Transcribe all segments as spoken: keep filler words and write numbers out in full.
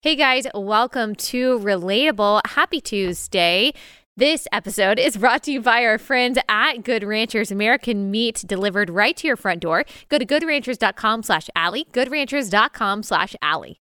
Hey guys, welcome to Relatable. Happy Tuesday. This episode is brought to you by our friends at Good Ranchers, American meat delivered right to your front door. Go to goodranchers.com slash Allie, goodranchers.com slash Allie.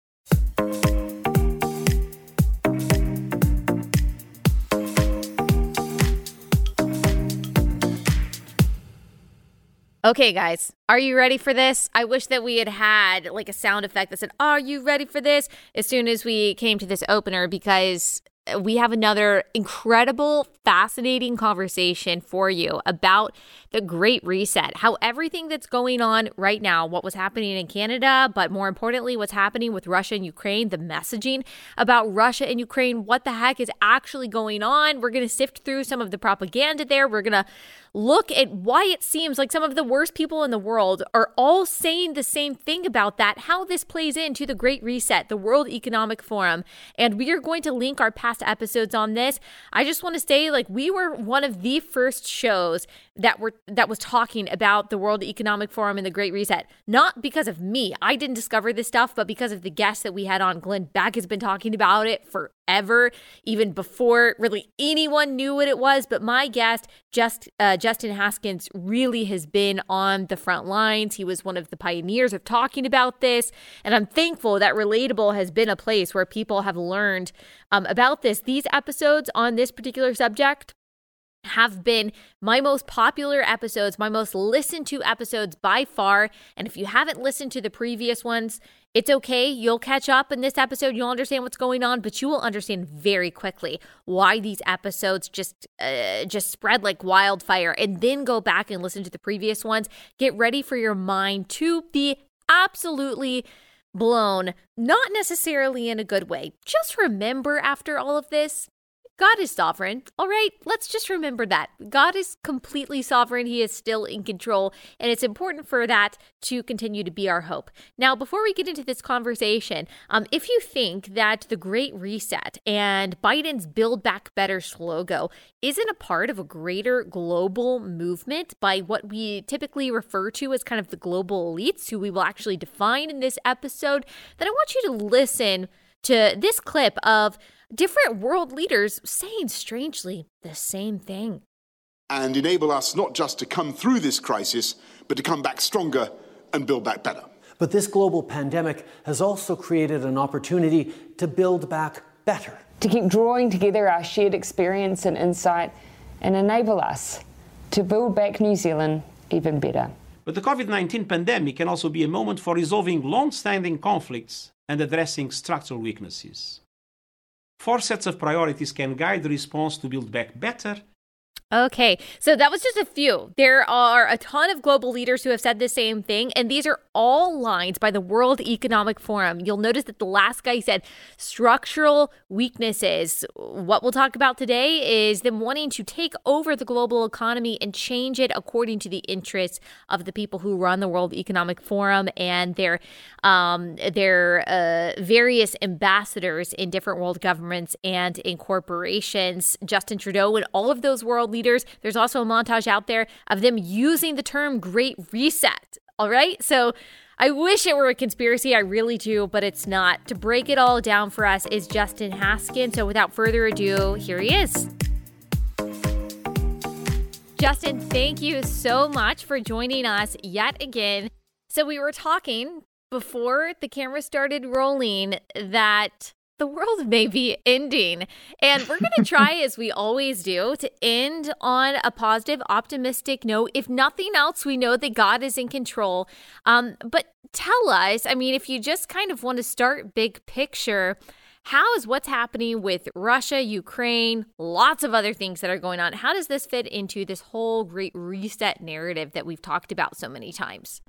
Okay, guys, are you ready for this? I wish that we had had like a sound effect that said, are you ready for this? As soon as we came to this opener, because we have another incredible, fascinating conversation for you about the Great Reset, how everything that's going on right now, what was happening in Canada, but more importantly, what's happening with Russia and Ukraine, the messaging about Russia and Ukraine, what the heck is actually going on. We're going to sift through some of the propaganda there. We're going to look at why it seems like some of the worst people in the world are all saying the same thing about that, how this plays into the Great Reset, the World Economic Forum. And we are going to link our past episodes on this. I just want to say, like, we were one of the first shows that were that was talking about the World Economic Forum and the Great Reset. Not because of me. I didn't discover this stuff, but because of the guests that we had on. Glenn Beck has been talking about it forever, even before really anyone knew what it was. But my guest, just uh, Justin Haskins, really has been on the front lines. He was one of the pioneers of talking about this. And I'm thankful that Relatable has been a place where people have learned um, about this. These episodes on this particular subject have been my most popular episodes, my most listened to episodes by far. And if you haven't listened to the previous ones, it's okay. You'll catch up in this episode. You'll understand what's going on, but you will understand very quickly why these episodes just uh, just spread like wildfire. And then go back and listen to the previous ones. Get ready for your mind to be absolutely blown, not necessarily in a good way. Just remember, after all of this, God is sovereign. All right, let's just remember that. God is completely sovereign. He is still in control, and it's important for that to continue to be our hope. Now, before we get into this conversation, um, if you think that the Great Reset and Biden's Build Back Better slogan isn't a part of a greater global movement by what we typically refer to as kind of the global elites, who we will actually define in this episode, then I want you to listen to this clip of different world leaders saying strangely the same thing. And enable us not just to come through this crisis, but to come back stronger and build back better. But this global pandemic has also created an opportunity to build back better. To keep drawing together our shared experience and insight and enable us to build back New Zealand even better. But the COVID nineteen pandemic can also be a moment for resolving long-standing conflicts and addressing structural weaknesses. Four sets of priorities can guide the response to build back better. Okay, so that was just a few. There are a ton of global leaders who have said the same thing, and these are all lines by the World Economic Forum. You'll notice that the last guy said structural weaknesses. What we'll talk about today is them wanting to take over the global economy and change it according to the interests of the people who run the World Economic Forum and their um, their uh, various ambassadors in different world governments and in corporations. Justin Trudeau and all of those world leaders. There's also a montage out there of them using the term Great Reset. All right. So I wish it were a conspiracy. I really do, but it's not. To break it all down for us is Justin Haskins. So without further ado, here he is. Justin, thank you so much for joining us yet again. So we were talking before the camera started rolling that the world may be ending. And we're going to try, as we always do, to end on a positive, optimistic note. If nothing else, we know that God is in control. Um, but tell us, I mean, if you just kind of want to start big picture, how is what's happening with Russia, Ukraine, lots of other things that are going on, how does this fit into this whole Great Reset narrative that we've talked about so many times?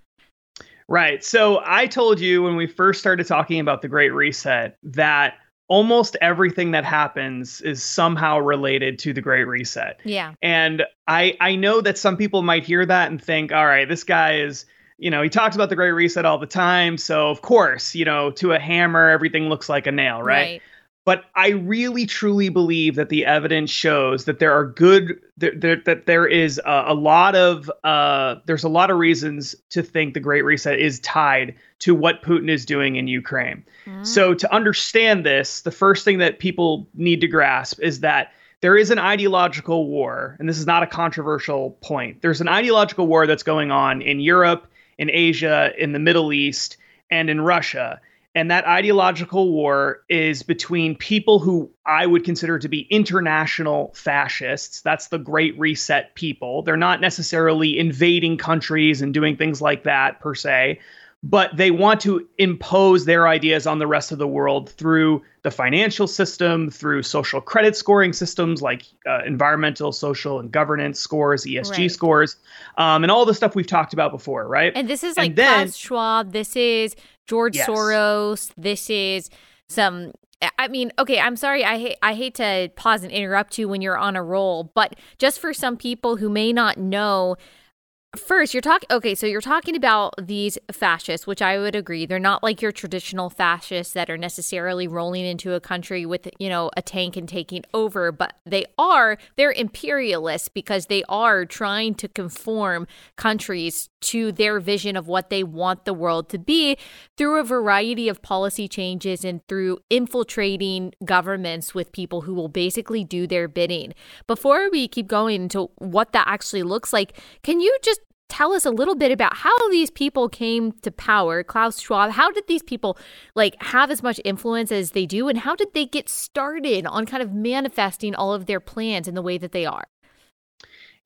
Right. So I told you when we first started talking about the Great Reset that almost everything that happens is somehow related to the Great Reset. Yeah. And I I know that some people might hear that and think, all right, this guy is, you know, he talks about the Great Reset all the time. So, of course, you know, to a hammer, everything looks like a nail. Right. right. But I really, truly believe that the evidence shows that there are good there, there, that there is a, a lot of uh, there's a lot of reasons to think the Great Reset is tied to what Putin is doing in Ukraine. Mm. So to understand this, the first thing that people need to grasp is that there is an ideological war. And this is not a controversial point. There's an ideological war that's going on in Europe, in Asia, in the Middle East, and in Russia. And that ideological war is between people who I would consider to be international fascists. That's the Great Reset people. They're not necessarily invading countries and doing things like that per se, but they want to impose their ideas on the rest of the world through the financial system, through social credit scoring systems like uh, environmental, social, and governance scores, E S G right. scores, um, and all the stuff we've talked about before, right? And this is like then, Klaus Schwab. This is... George yes. Soros. This is some, I mean, okay, I'm sorry. I hate, I hate to pause and interrupt you when you're on a roll, but just for some people who may not know, first, you're talking, okay, so you're talking about these fascists, which I would agree. They're not like your traditional fascists that are necessarily rolling into a country with, you know, a tank and taking over, but they are, they're imperialists because they are trying to conform countries to their vision of what they want the world to be through a variety of policy changes and through infiltrating governments with people who will basically do their bidding. Before we keep going into what that actually looks like, can you just tell us a little bit about how these people came to power? Klaus Schwab, how did these people like have as much influence as they do? And how did they get started on kind of manifesting all of their plans in the way that they are?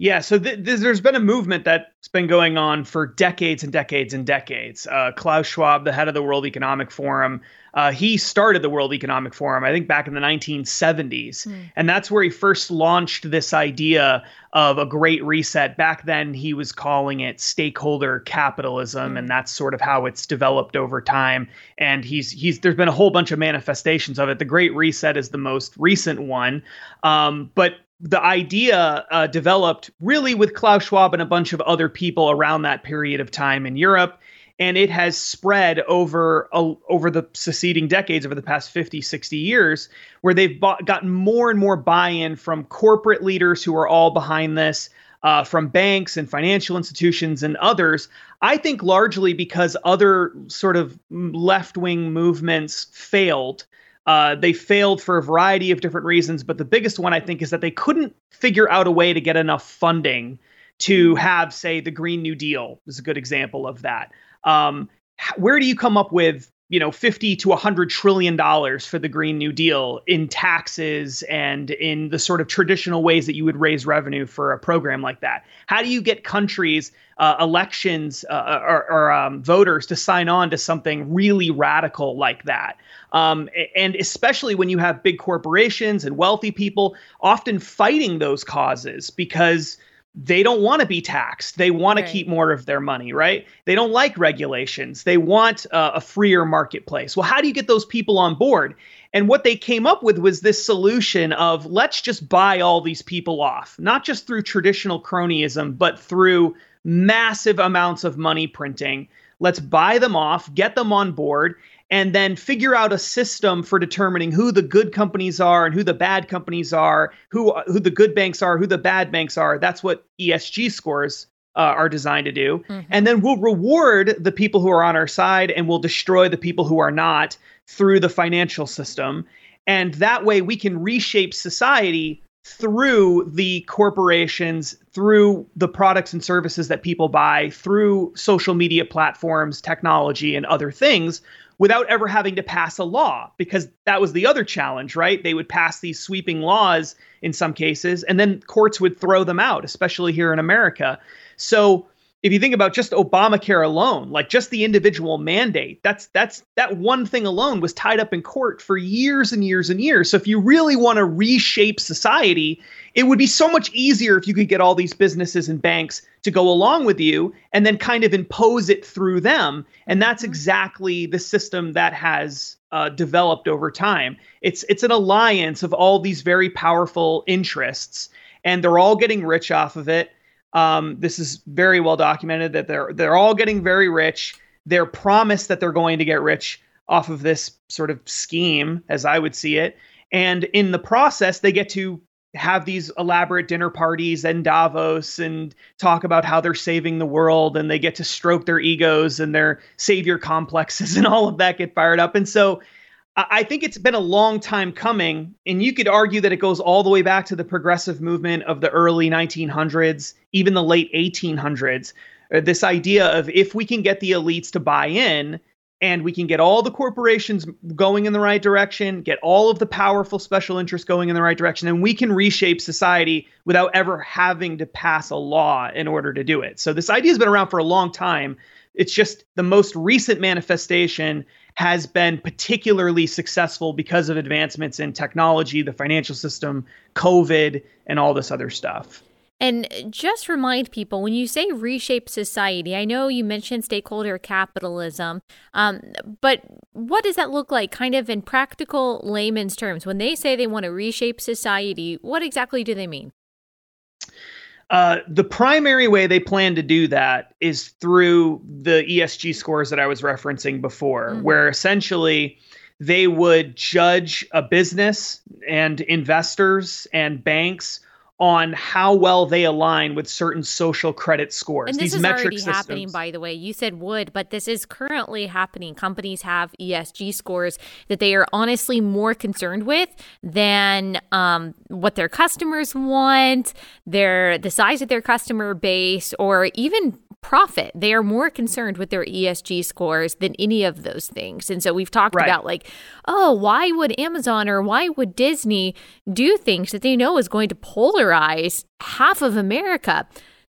Yeah, so th- th- there's been a movement that's been going on for decades and decades and decades. Uh, Klaus Schwab, the head of the World Economic Forum, uh, he started the World Economic Forum, I think, back in the nineteen seventies. Mm. And that's where he first launched this idea of a Great Reset. Back then, he was calling it stakeholder capitalism, and that's sort of how it's developed over time. And he's he's there's been a whole bunch of manifestations of it. The Great Reset is the most recent one. Um, but the idea uh, developed really with Klaus Schwab and a bunch of other people around that period of time in Europe. And it has spread over uh, over the succeeding decades, over the past fifty, sixty years, where they've bought, gotten more and more buy-in from corporate leaders who are all behind this, uh, from banks and financial institutions and others. I think largely because other sort of left-wing movements failed. Uh, they failed for a variety of different reasons, but the biggest one, I think, is that they couldn't figure out a way to get enough funding to have, say, the Green New Deal is a good example of that. Um, where do you come up with, you know, fifty to one hundred trillion dollars for the Green New Deal in taxes and in the sort of traditional ways that you would raise revenue for a program like that? How do you get countries, uh, elections, uh, or, or um, voters to sign on to something really radical like that? Um, and especially when you have big corporations and wealthy people often fighting those causes because they don't want to be taxed. They want right. to keep more of their money, right? They don't like regulations. They want uh, a freer marketplace. Well, how do you get those people on board? And what they came up with was this solution of let's just buy all these people off, not just through traditional cronyism, but through massive amounts of money printing. Let's buy them off, get them on board, and then figure out a system for determining who the good companies are and who the bad companies are, who who the good banks are, who the bad banks are. That's what E S G scores uh, are designed to do. Mm-hmm. And then we'll reward the people who are on our side and we'll destroy the people who are not through the financial system. And that way we can reshape society through the corporations, through the products and services that people buy, through social media platforms, technology, and other things, without ever having to pass a law, because that was the other challenge, right? They would pass these sweeping laws in some cases, and then courts would throw them out, especially here in America. So if you think about just Obamacare alone, like just the individual mandate, that's that's that one thing alone was tied up in court for years and years and years. So if you really want to reshape society, it would be so much easier if you could get all these businesses and banks to go along with you and then kind of impose it through them. And that's exactly the system that has uh, developed over time. It's it's an alliance of all these very powerful interests, and they're all getting rich off of it. Um, this is very well documented that they're they're all getting very rich. They're promised that they're going to get rich. off of this sort of scheme, as I would see it. And in the process, they get to have these elaborate dinner parties in Davos and talk about how they're saving the world, and they get to stroke their egos and their savior complexes and all of that, get fired up. And so I think it's been a long time coming, and you could argue that it goes all the way back to the progressive movement of the early nineteen hundreds, even the late eighteen hundreds. This idea of if we can get the elites to buy in, and we can get all the corporations going in the right direction, get all of the powerful special interests going in the right direction, and we can reshape society without ever having to pass a law in order to do it. So this idea has been around for a long time. It's just the most recent manifestation has been particularly successful because of advancements in technology, the financial system, COVID, and all this other stuff. And just remind people, when you say reshape society, I know you mentioned stakeholder capitalism, um, but what does that look like kind of in practical layman's terms? When they say they want to reshape society, what exactly do they mean? Uh, the primary way they plan to do that is through the E S G scores that I was referencing before, mm-hmm. where essentially they would judge a business and investors and banks on how well they align with certain social credit scores. And this These is metric already systems. happening, by the way. You said would, but this is currently happening. Companies have E S G scores that they are honestly more concerned with than um, what their customers want, their the size of their customer base, or even profit. They are more concerned with their E S G scores than any of those things. And so we've talked right. about like, oh, why would Amazon or why would Disney do things that they know is going to polarize half of America?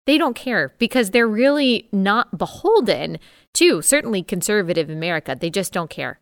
They don't care because they're really not beholden to certainly conservative America. They just don't care.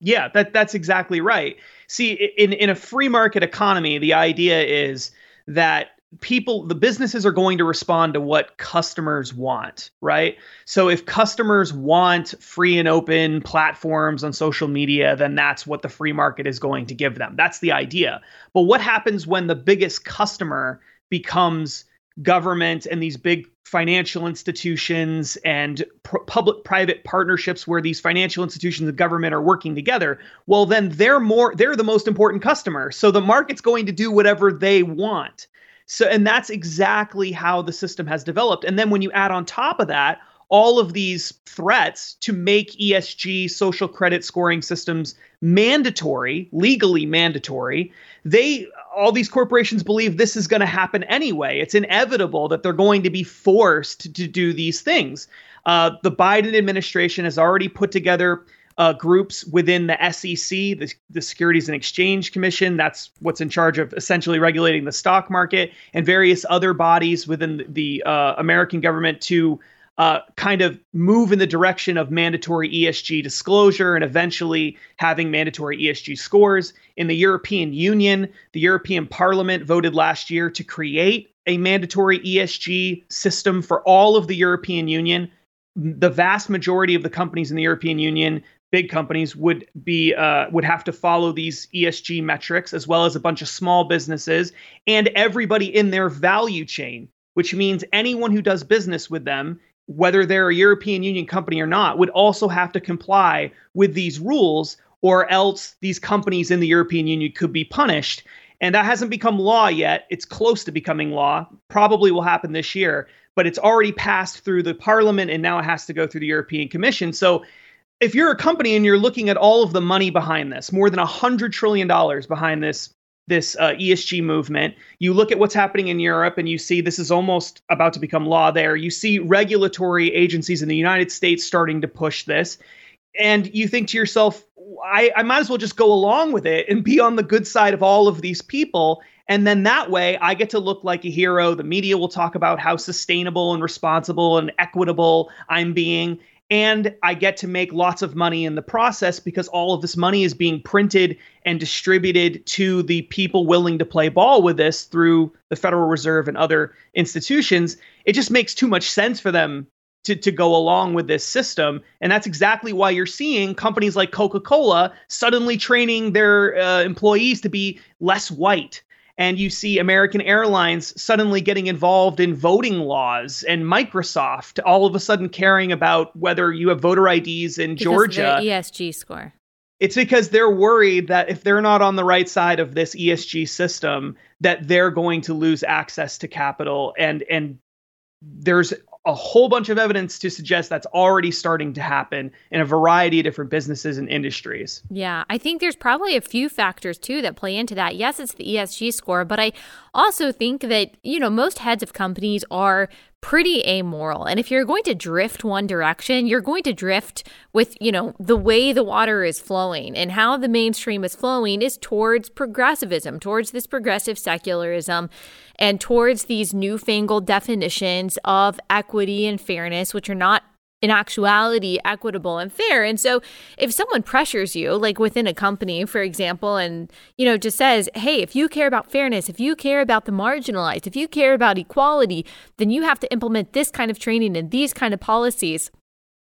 Yeah, that that's exactly right. See, in, in a free market economy, the idea is that people, the businesses are going to respond to what customers want, right? So if customers want free and open platforms on social media, then that's what the free market is going to give them. That's the idea. But what happens when the biggest customer becomes government and these big financial institutions and pr- public-private partnerships where these financial institutions and government are working together? Well, then they're more, they're the most important customer. So the market's going to do whatever they want. So, and that's exactly how the system has developed. And then when you add on top of that, all of these threats to make E S G social credit scoring systems mandatory, legally mandatory, they, all these corporations believe this is going to happen anyway. It's inevitable that they're going to be forced to do these things. Uh, the Biden administration has already put together Uh, groups within the S E C, the, the Securities and Exchange Commission, that's what's in charge of essentially regulating the stock market, and various other bodies within the uh, American government to uh, kind of move in the direction of mandatory E S G disclosure and eventually having mandatory E S G scores. In the European Union, the European Parliament voted last year to create a mandatory E S G system for all of the European Union. The vast majority of the companies in the European Union, big companies, would be uh, would have to follow these E S G metrics, as well as a bunch of small businesses and everybody in their value chain, which means anyone who does business with them, whether they're a European Union company or not, would also have to comply with these rules, or else these companies in the European Union could be punished. And that hasn't become law yet. It's close to becoming law. Probably will happen this year. But it's already passed through the parliament, and now it has to go through the European Commission. So if you're a company and you're looking at all of the money behind this, more than one hundred trillion dollars behind this, this uh, E S G movement, you look at what's happening in Europe and you see this is almost about to become law there. You see regulatory agencies in the United States starting to push this. And you think to yourself, I, I might as well just go along with it and be on the good side of all of these people. And then that way I get to look like a hero. The media will talk about how sustainable and responsible and equitable I'm being. And I get to make lots of money in the process because all of this money is being printed and distributed to the people willing to play ball with this through the Federal Reserve and other institutions. It just makes too much sense for them to, to go along with this system. And that's exactly why you're seeing companies like Coca-Cola suddenly training their uh, employees to be less white. And you see American Airlines suddenly getting involved in voting laws, and Microsoft all of a sudden caring about whether you have voter I Ds in because Georgia. Because of their E S G score. It's because they're worried that if they're not on the right side of this E S G system, that they're going to lose access to capital. And, and there's a whole bunch of evidence to suggest that's already starting to happen in a variety of different businesses and industries. Yeah, I think there's probably a few factors, too, that play into that. Yes, it's the E S G score, but I also think that, you know, most heads of companies are pretty amoral. And if you're going to drift one direction, you're going to drift with, you know, the way the water is flowing, and how the mainstream is flowing is towards progressivism, towards this progressive secularism, and towards these newfangled definitions of equity and fairness, which are not in actuality equitable and fair. And so if someone pressures you, like within a company, for example, and, you know, just says, hey, if you care about fairness, if you care about the marginalized, if you care about equality, then you have to implement this kind of training and these kind of policies.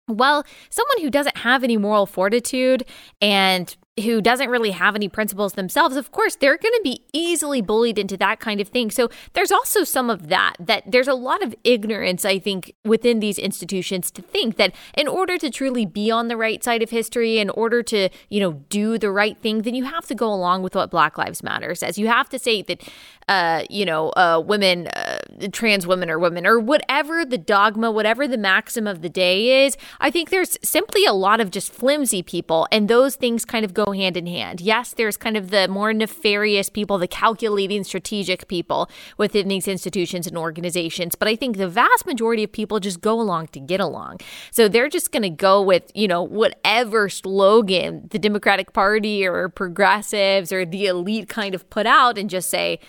Well, someone who doesn't have any moral fortitude and who doesn't really have any principles themselves, of course, they're going to be easily bullied into that kind of thing. So there's also some of that, that there's a lot of ignorance, I think, within these institutions to think that in order to truly be on the right side of history, in order to, you know, do the right thing, then you have to go along with what Black Lives Matter says. You have to say that, uh, you know, uh, women, uh, trans women or women or whatever the dogma, whatever the maxim of the day is. I think there's simply a lot of just flimsy people, and those things kind of go hand in hand. Yes, there's kind of the more nefarious people, the calculating strategic people within these institutions and organizations. But I think the vast majority of people just go along to get along. So they're just going to go with, you know, whatever slogan the Democratic Party or progressives or the elite kind of put out and just say,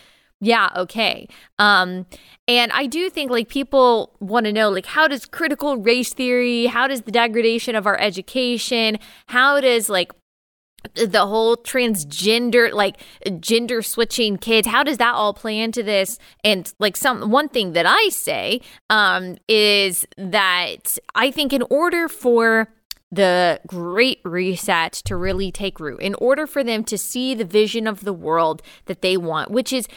yeah, okay. Um, and I do think, like, people want to know, like, how does critical race theory, how does the degradation of our education, how does, like, the whole transgender, like gender switching kids, how does that all play into this? And like some one thing that I say um, is that I think in order for the Great Reset to really take root, in order for them to see the vision of the world that they want, which is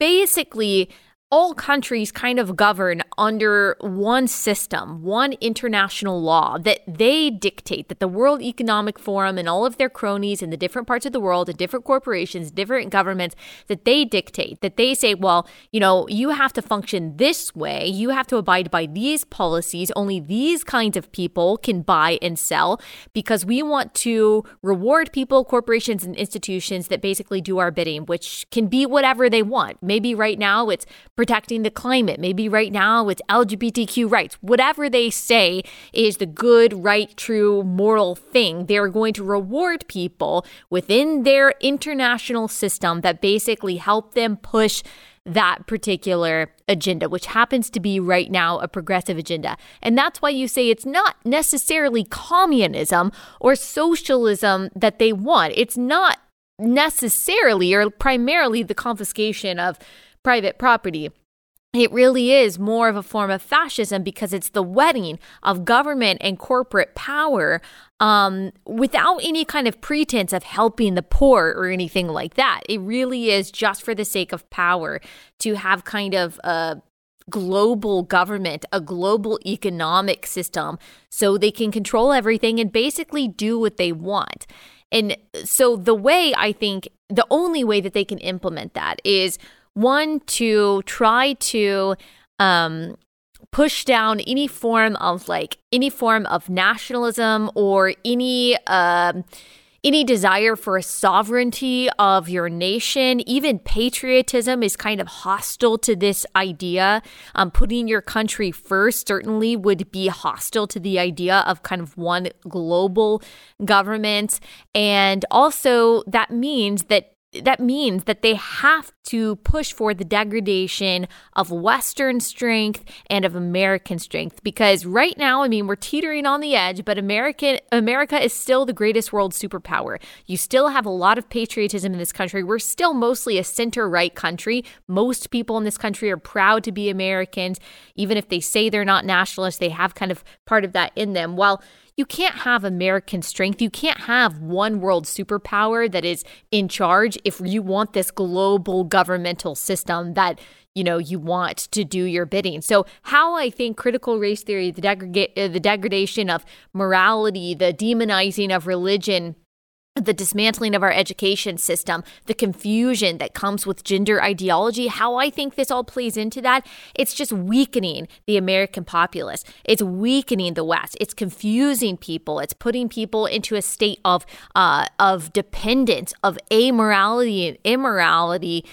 basically all countries kind of govern under one system, one international law that they dictate, that the World Economic Forum and all of their cronies in the different parts of the world, and different corporations, different governments, that they dictate, that they say, well, you know, you have to function this way. You have to abide by these policies. Only these kinds of people can buy and sell, because we want to reward people, corporations, and institutions that basically do our bidding, which can be whatever they want. Maybe right now it's protecting the climate. Maybe right now it's L G B T Q rights. Whatever they say is the good, right, true, moral thing, they're going to reward people within their international system that basically help them push that particular agenda, which happens to be right now a progressive agenda. And that's why you say it's not necessarily communism or socialism that they want. It's not necessarily or primarily the confiscation of private property. It really is more of a form of fascism, because it's the wedding of government and corporate power um, without any kind of pretense of helping the poor or anything like that. It really is just for the sake of power to have kind of a global government, a global economic system, so they can control everything and basically do what they want. And so the way I think, the only way that they can implement that is one, to try to um, push down any form of like any form of nationalism or any um, any desire for a sovereignty of your nation. Even patriotism is kind of hostile to this idea. Um, putting your country first certainly would be hostile to the idea of kind of one global government. And also that means that That means that they have to push for the degradation of Western strength and of American strength, because right now, I mean, we're teetering on the edge, but American America is still the greatest world superpower. You still have a lot of patriotism in this country. We're still mostly a center-right country. Most people in this country are proud to be Americans. Even if they say they're not nationalists, they have kind of part of that in them. Well, You can't have American strength. You can't have one world superpower that is in charge if you want this global governmental system that, you know, you want to do your bidding. So how I think critical race theory, the degreg- the degradation of morality, the demonizing of religion, the dismantling of our education system, the confusion that comes with gender ideology, how I think this all plays into that, it's just weakening the American populace. It's weakening the West. It's confusing people. It's putting people into a state of uh, of dependence, of amorality and immorality,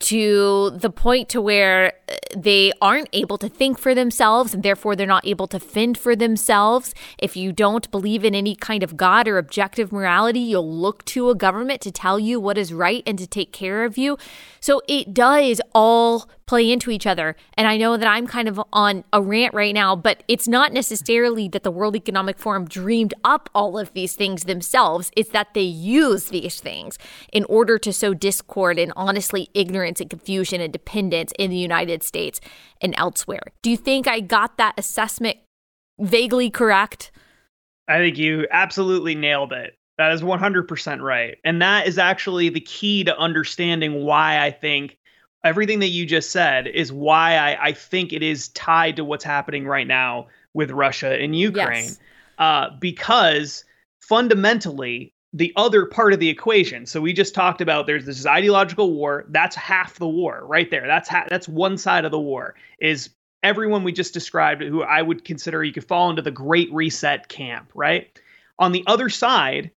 to the point to where they aren't able to think for themselves, and therefore they're not able to fend for themselves. If you don't believe in any kind of God or objective morality, you'll look to a government to tell you what is right and to take care of you. So it does all play into each other. And I know that I'm kind of on a rant right now, but it's not necessarily that the World Economic Forum dreamed up all of these things themselves. It's that they use these things in order to sow discord and honestly ignorance and confusion and dependence in the United States and elsewhere. Do you think I got that assessment vaguely correct? I think you absolutely nailed it. That is one hundred percent right. And that is actually the key to understanding why I think everything that you just said is why I, I think it is tied to what's happening right now with Russia and Ukraine. Yes. Uh, because fundamentally, the other part of the equation, so we just talked about there's this ideological war. That's half the war right there. That's ha- that's one side of the war, is everyone we just described who I would consider you could fall into the Great Reset camp, right? On the other side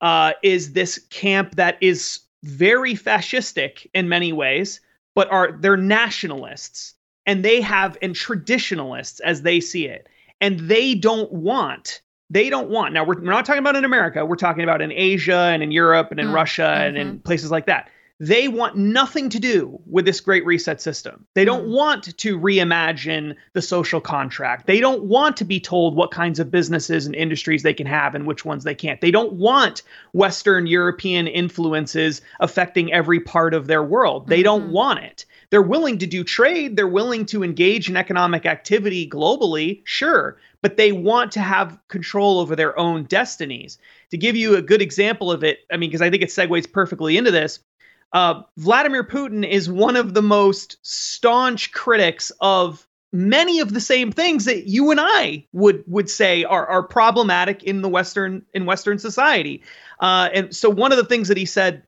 uh, is this camp that is very fascistic in many ways, but are they're nationalists, and they have and traditionalists as they see it. And they don't want, they don't want, now we're, we're not talking about in America, we're talking about in Asia and in Europe and in mm, Russia mm-hmm. and in places like that. They want nothing to do with this Great Reset system. They don't want to reimagine the social contract. They don't want to be told what kinds of businesses and industries they can have and which ones they can't. They don't want Western European influences affecting every part of their world. They don't want it. They're willing to do trade. They're willing to engage in economic activity globally, sure, but they want to have control over their own destinies. To give you a good example of it, I mean, because I think it segues perfectly into this, Uh, Vladimir Putin is one of the most staunch critics of many of the same things that you and I would would say are, are problematic in the Western in Western society. Uh, and so one of the things that he said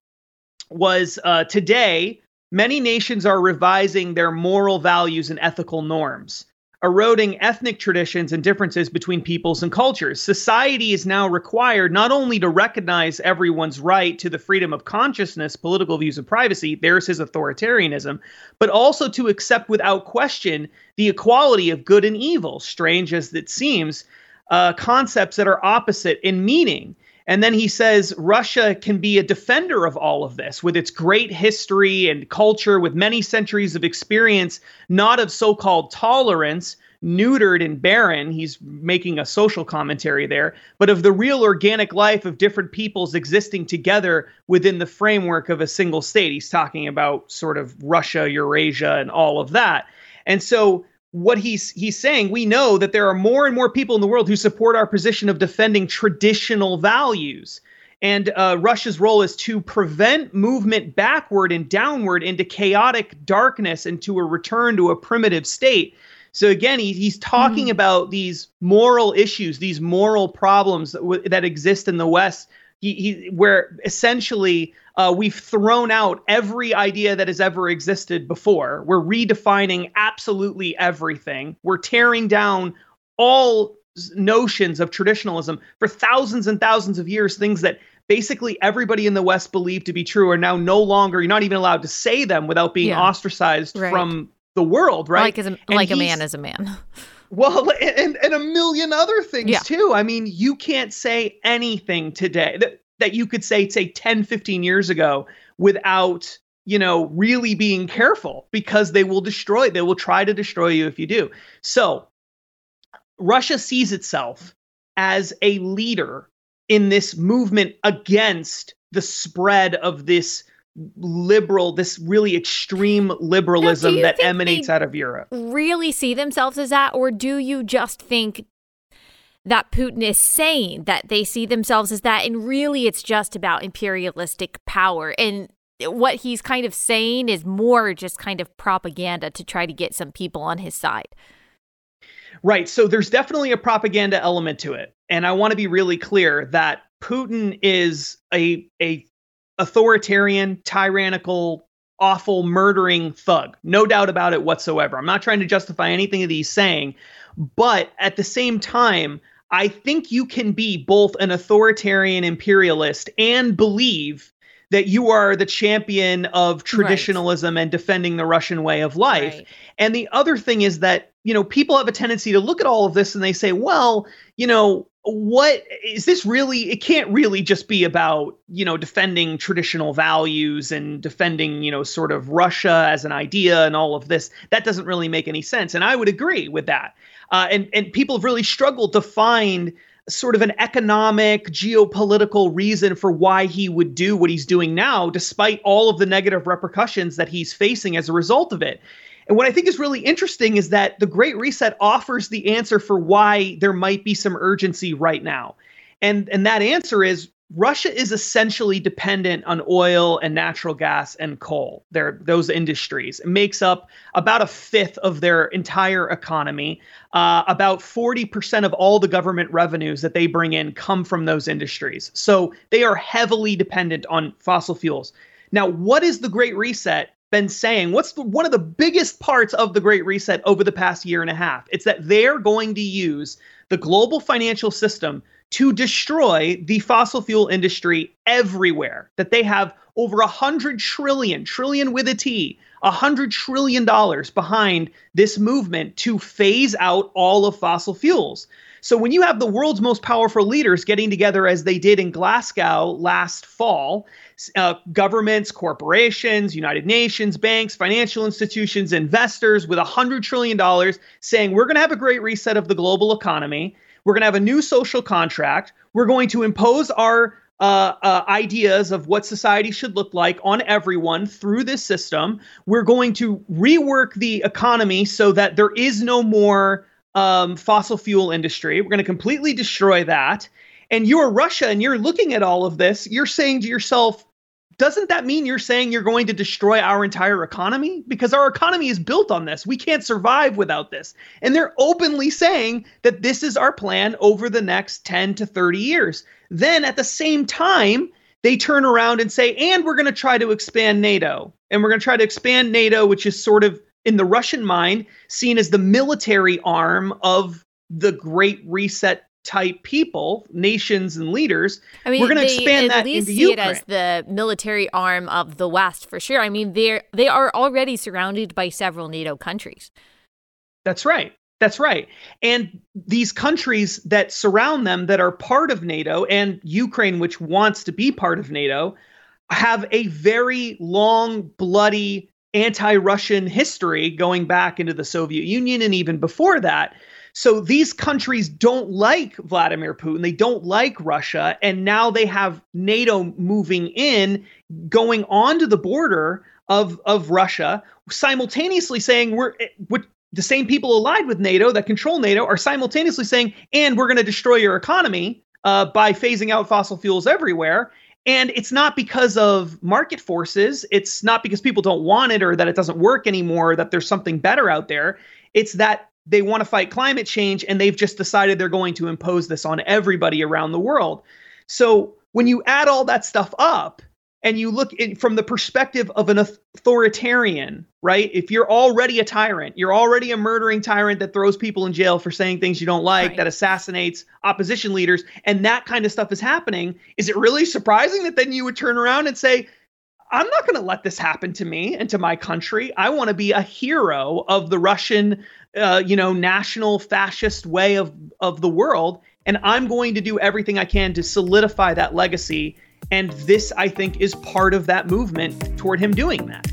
was uh, today, many nations are revising their moral values and ethical norms, eroding ethnic traditions and differences between peoples and cultures. Society is now required not only to recognize everyone's right to the freedom of consciousness, political views, and privacy, there's his authoritarianism, but also to accept without question the equality of good and evil, strange as it seems, uh, concepts that are opposite in meaning. And then he says Russia can be a defender of all of this with its great history and culture, with many centuries of experience, not of so-called tolerance, neutered and barren, he's making a social commentary there, but of the real organic life of different peoples existing together within the framework of a single state. He's talking about sort of Russia, Eurasia, and all of that. And so what he's he's saying, we know that there are more and more people in the world who support our position of defending traditional values. And uh, Russia's role is to prevent movement backward and downward into chaotic darkness and to a return to a primitive state. So again, he, he's talking mm-hmm. about these moral issues, these moral problems that, w- that exist in the West, he, he, where essentially Uh, we've thrown out every idea that has ever existed before. We're redefining absolutely everything. We're tearing down all notions of traditionalism. For thousands and thousands of years, things that basically everybody in the West believed to be true are now no longer, you're not even allowed to say them without being yeah. ostracized right. from the world, right? Like, as a, like a man is a man. Well, and, and a million other things yeah. too. I mean, you can't say anything today that, that you could say, say ten, fifteen years ago without, you know, really being careful, because they will destroy, they will try to destroy you if you do. So Russia sees itself as a leader in this movement against the spread of this liberal, this really extreme liberalism now, that emanates out of Europe. Really see themselves as that? Or do you just think that Putin is saying, that they see themselves as that. And really, it's just about imperialistic power. And what he's kind of saying is more just kind of propaganda to try to get some people on his side. Right. So there's definitely a propaganda element to it. And I want to be really clear that Putin is a a authoritarian, tyrannical, awful, murdering thug. No doubt about it whatsoever. I'm not trying to justify anything that he's saying, but at the same time, I think you can be both an authoritarian imperialist and believe that you are the champion of traditionalism, right, and defending the Russian way of life. Right. And the other thing is that, you know, people have a tendency to look at all of this and they say, well, you know, what is this really? It can't really just be about, you know, defending traditional values and defending, you know, sort of Russia as an idea and all of this. That doesn't really make any sense. And I would agree with that. Uh, and, and people have really struggled to find sort of an economic, geopolitical reason for why he would do what he's doing now, despite all of the negative repercussions that he's facing as a result of it. And what I think is really interesting is that the Great Reset offers the answer for why there might be some urgency right now. And, and that answer is Russia is essentially dependent on oil and natural gas and coal. They're, those industries. It makes up about a fifth of their entire economy. Uh, about forty percent of all the government revenues that they bring in come from those industries. So they are heavily dependent on fossil fuels. Now, what is the Great Reset been saying? What's the, one of the biggest parts of the Great Reset over the past year and a half? It's that they're going to use the global financial system to destroy the fossil fuel industry everywhere, that they have over a hundred trillion, trillion with a T, a hundred trillion dollars behind this movement to phase out all of fossil fuels. So when you have the world's most powerful leaders getting together as they did in Glasgow last fall, uh, governments, corporations, United Nations, banks, financial institutions, investors with one hundred trillion dollars saying, we're going to have a great reset of the global economy. We're going to have a new social contract. We're going to impose our Uh, uh, ideas of what society should look like on everyone through this system. We're going to rework the economy so that there is no more um, fossil fuel industry. We're going to completely destroy that. And you're Russia and you're looking at all of this. You're saying to yourself, doesn't that mean you're saying you're going to destroy our entire economy? Because our economy is built on this. We can't survive without this. And they're openly saying that this is our plan over the next ten to thirty years. Then at the same time, they turn around and say, and we're going to try to expand NATO. And we're going to try to expand NATO, which is sort of, in the Russian mind, seen as the military arm of the Great Reset type people, nations and leaders. I mean, we're going to expand that into Ukraine. They at least see it as the military arm of the West, for sure. I mean, they're, they are already surrounded by several NATO countries. That's right. That's right. And these countries that surround them that are part of NATO, and Ukraine, which wants to be part of NATO, have a very long, bloody anti-Russian history going back into the Soviet Union and even before that. So these countries don't like Vladimir Putin. They don't like Russia. And now they have NATO moving in, going onto the border of, of Russia, simultaneously saying we're, we're the same people allied with NATO that control NATO are simultaneously saying, and we're going to destroy your economy uh, by phasing out fossil fuels everywhere. And it's not because of market forces. It's not because people don't want it or that it doesn't work anymore, or that there's something better out there. It's that they want to fight climate change, and they've just decided they're going to impose this on everybody around the world. So when you add all that stuff up and you look in, from the perspective of an authoritarian, right? If you're already a tyrant, you're already a murdering tyrant that throws people in jail for saying things you don't like, right, that assassinates opposition leaders, and that kind of stuff is happening. Is it really surprising that then you would turn around and say, I'm not going to let this happen to me and to my country. I want to be a hero of the Russian, uh, you know, national fascist way of, of the world. And I'm going to do everything I can to solidify that legacy. And this, I think, is part of that movement toward him doing that.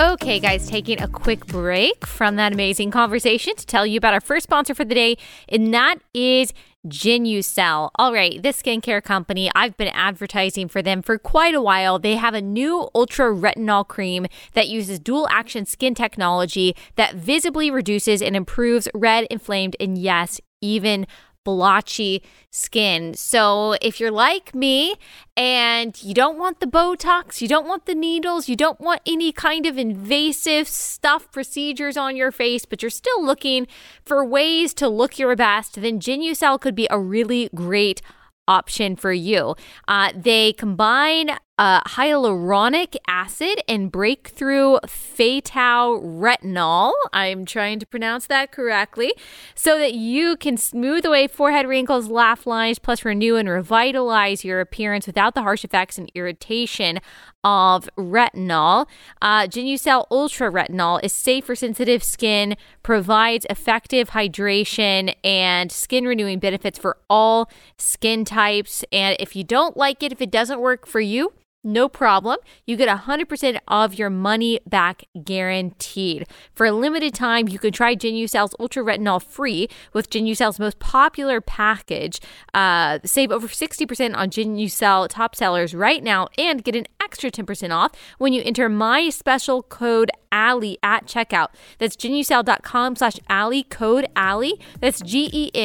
Okay, guys, taking a quick break from that amazing conversation to tell you about our first sponsor for the day, and that is Genucel. All right, this skincare company, I've been advertising for them for quite a while. They have a new Ultra Retinol Cream that uses dual action skin technology that visibly reduces and improves red, inflamed, and yes, even blotchy skin. So if you're like me and you don't want the Botox, you don't want the needles, you don't want any kind of invasive stuff, procedures on your face, but you're still looking for ways to look your best, then Genucel could be a really great option for you. Uh, they combine uh, hyaluronic acid and breakthrough phyto retinol. I'm trying to pronounce that correctly, so that you can smooth away forehead wrinkles, laugh lines, plus renew and revitalize your appearance without the harsh effects and irritation of retinol. Uh, Genucel Ultra Retinol is safe for sensitive skin, provides effective hydration and skin renewing benefits for all skin types. And if you don't like it, if it doesn't work for you, no problem. You get one hundred percent of your money back guaranteed. For a limited time, you can try Genucel's Ultra Retinol free with Genucel's most popular package. Uh, save over sixty percent on Genucel top sellers right now and get an extra ten percent off when you enter my special code Allie at checkout. That's Genucel.com slash Allie, code Allie. That's G-E-N-U-C-E-L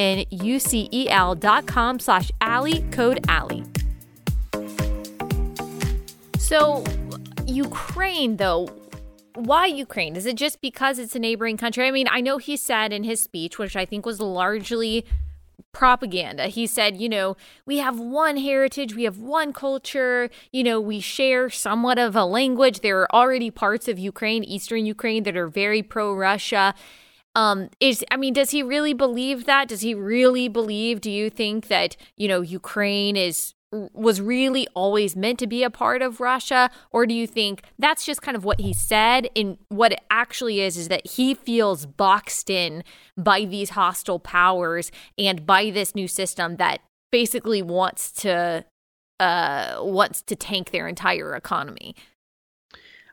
dot com slash Allie, code Allie. So Ukraine, though, why Ukraine? Is it just because it's a neighboring country? I mean, I know he said in his speech, which I think was largely propaganda, he said, you know, we have one heritage, we have one culture, you know, we share somewhat of a language. There are already parts of Ukraine, eastern Ukraine, that are very pro-Russia. Um, is I mean, does he really believe that? Does he really believe, do you think that, you know, Ukraine is was really always meant to be a part of Russia? Or do you think that's just kind of what he said? And what it actually is, is that he feels boxed in by these hostile powers and by this new system that basically wants to uh, wants to tank their entire economy.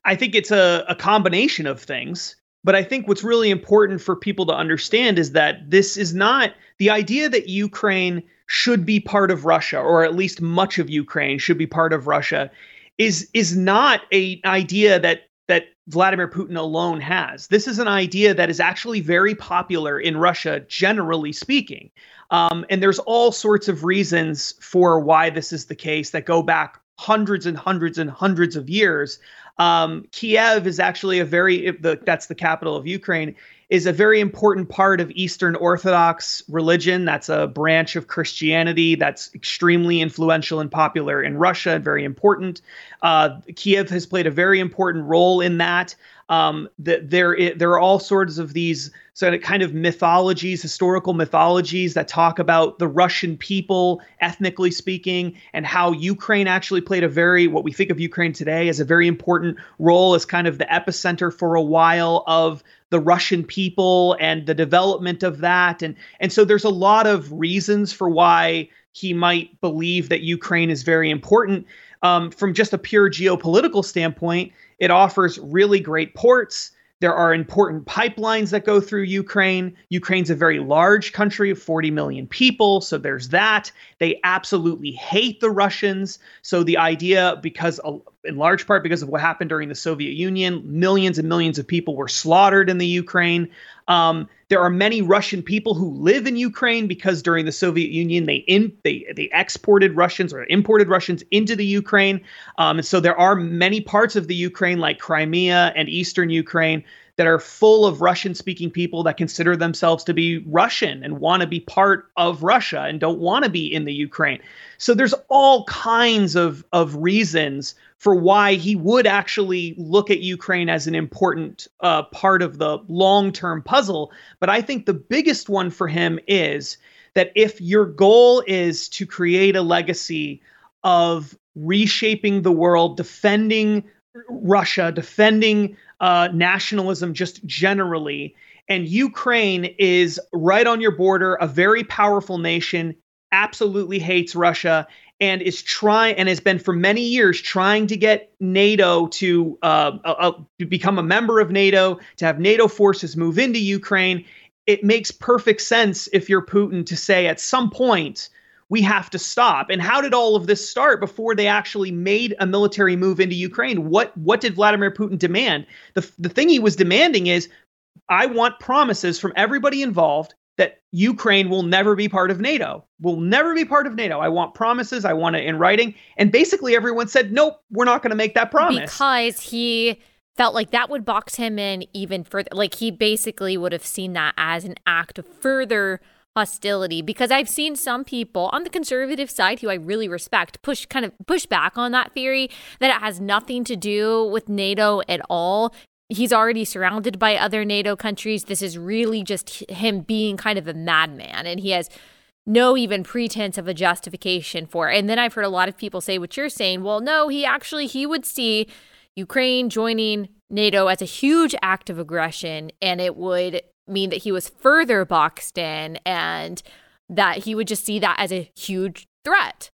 I think it's a, a combination of things. But I think what's really important for people to understand is that this is not the idea that Ukraine should be part of Russia, or at least much of Ukraine should be part of Russia, is is not an idea that that Vladimir Putin alone has. This is an idea that is actually very popular in Russia, generally speaking. Um, and there's all sorts of reasons for why this is the case that go back hundreds and hundreds and hundreds of years. Um, Kiev is actually a very, the, that's the capital of Ukraine, is a very important part of Eastern Orthodox religion. That's a branch of Christianity that's extremely influential and popular in Russia and very important. Uh, Kiev has played a very important role in that. Um, the, there, there are all sorts of these sort of kind of mythologies, historical mythologies that talk about the Russian people, ethnically speaking, and how Ukraine actually played a very, what we think of Ukraine today as a very important role as kind of the epicenter for a while of the Russian people and the development of that. And, and so there's a lot of reasons for why he might believe that Ukraine is very important. Um, from just a pure geopolitical standpoint, it offers really great ports. There are important pipelines that go through Ukraine. Ukraine's a very large country of forty million people, so there's that. They absolutely hate the Russians. So the idea, because in large part because of what happened during the Soviet Union, millions and millions of people were slaughtered in the Ukraine. Um, there are many Russian people who live in Ukraine because during the Soviet Union, they in, they they exported Russians or imported Russians into the Ukraine. Um, and so there are many parts of the Ukraine, like Crimea and eastern Ukraine, that are full of Russian-speaking people that consider themselves to be Russian and want to be part of Russia and don't want to be in the Ukraine. So there's all kinds of, of reasons for why he would actually look at Ukraine as an important uh, part of the long-term puzzle. But I think the biggest one for him is that if your goal is to create a legacy of reshaping the world, defending Russia, defending uh, nationalism just generally, and Ukraine is right on your border, a very powerful nation, absolutely hates Russia, and is trying and has been for many years trying to get NATO to, uh, uh, to become a member of NATO, to have NATO forces move into Ukraine. it makes perfect sense if you're Putin to say at some point, we have to stop. And how did all of this start before they actually made a military move into Ukraine? What what did Vladimir Putin demand? The, the thing he was demanding is, I want promises from everybody involved that Ukraine will never be part of NATO, will never be part of NATO. I want promises. I want it in writing. And basically everyone said, nope, we're not going to make that promise. Because he felt like that would box him in even further. Like he basically would have seen that as an act of further hostility, because I've seen some people on the conservative side who I really respect push kind of push back on that theory that it has nothing to do with NATO at all. He's already surrounded by other NATO countries. This is really just him being kind of a madman, and he has no even pretense of a justification for it. And then I've heard a lot of people say what you're saying. Well, no, he actually, he would see Ukraine joining NATO as a huge act of aggression, and it would mean that he was further boxed in and that he would just see that as a huge threat.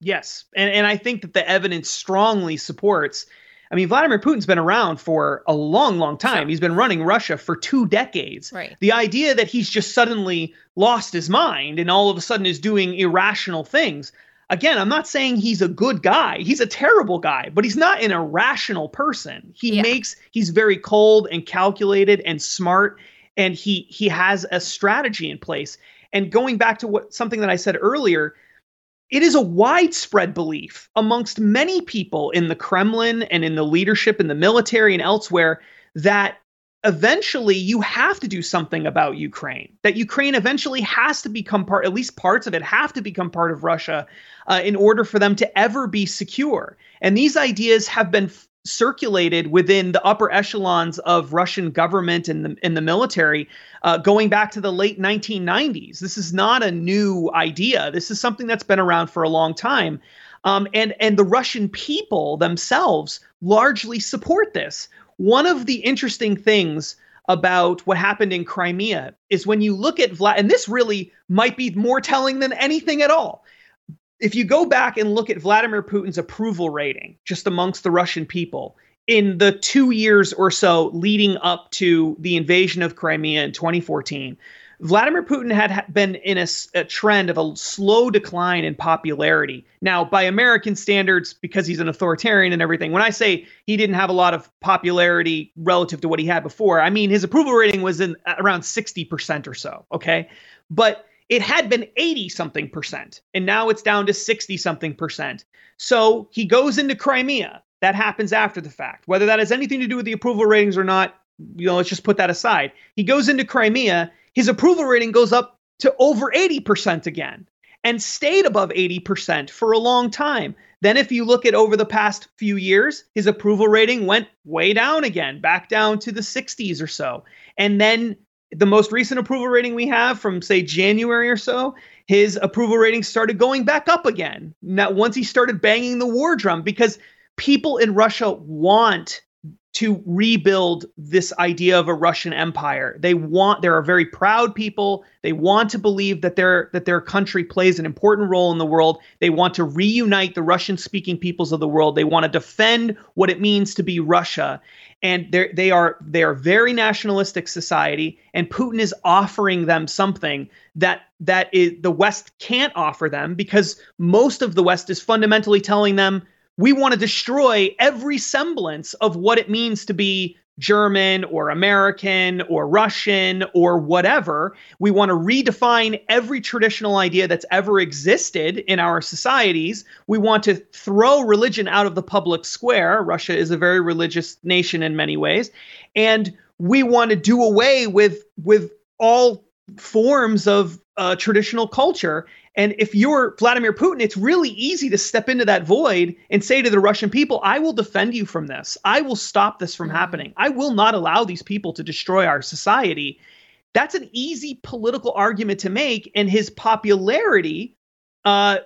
Yes, and and I think that the evidence strongly supports, I mean, Vladimir Putin's been around for a long, long time. He's been running Russia for two decades. Right. The idea that he's just suddenly lost his mind and all of a sudden is doing irrational things. Again, I'm not saying he's a good guy. He's a terrible guy, but he's not an irrational person. He yeah. makes, he's very cold and calculated and smart, and he he has a strategy in place. And going back to what something that I said earlier, it is a widespread belief amongst many people in the Kremlin and in the leadership in the military and elsewhere that eventually you have to do something about Ukraine, that Ukraine eventually has to become part, at least parts of it have to become part of Russia uh, in order for them to ever be secure. And these ideas have been f- circulated within the upper echelons of Russian government and the, and the military uh, going back to the late nineteen nineties. This is not a new idea. This is something that's been around for a long time. Um, and, and the Russian people themselves largely support this. One of the interesting things about what happened in Crimea is when you look at Vlad, and this really might be more telling than anything at all. If you go back and look at Vladimir Putin's approval rating just amongst the Russian people in the two years or so leading up to the invasion of Crimea in twenty fourteen, Vladimir Putin had been in a, a trend of a slow decline in popularity. Now, by American standards, because he's an authoritarian and everything, when I say he didn't have a lot of popularity relative to what he had before, I mean, his approval rating was in around sixty percent or so, okay? But it had been eighty something percent, and now it's down to sixty something percent. So he goes into Crimea. That happens after the fact. Whether that has anything to do with the approval ratings or not, you know, let's just put that aside. He goes into Crimea. His approval rating goes up to over eighty percent again and stayed above eighty percent for a long time. Then if you look at over the past few years, his approval rating went way down again, back down to the sixties or so. And then the most recent approval rating we have from, say, January or so, his approval rating started going back up again. Now, once he started banging the war drum, because people in Russia want to rebuild this idea of a Russian empire. They want, there are very proud people. They want to believe that their that their country plays an important role in the world. They want to reunite the Russian-speaking peoples of the world. They want to defend what it means to be Russia. And they they are they are very nationalistic society, and Putin is offering them something that that is, the West can't offer them, because most of the West is fundamentally telling them, we want to destroy every semblance of what it means to be German or American or Russian or whatever. We want to redefine every traditional idea that's ever existed in our societies. We want to throw religion out of the public square. Russia is a very religious nation in many ways. And we want to do away with, with all forms of uh, traditional culture. And if you're Vladimir Putin, it's really easy to step into that void and say to the Russian people, I will defend you from this. I will stop this from happening. I will not allow these people to destroy our society. That's an easy political argument to make. And his popularity, uh,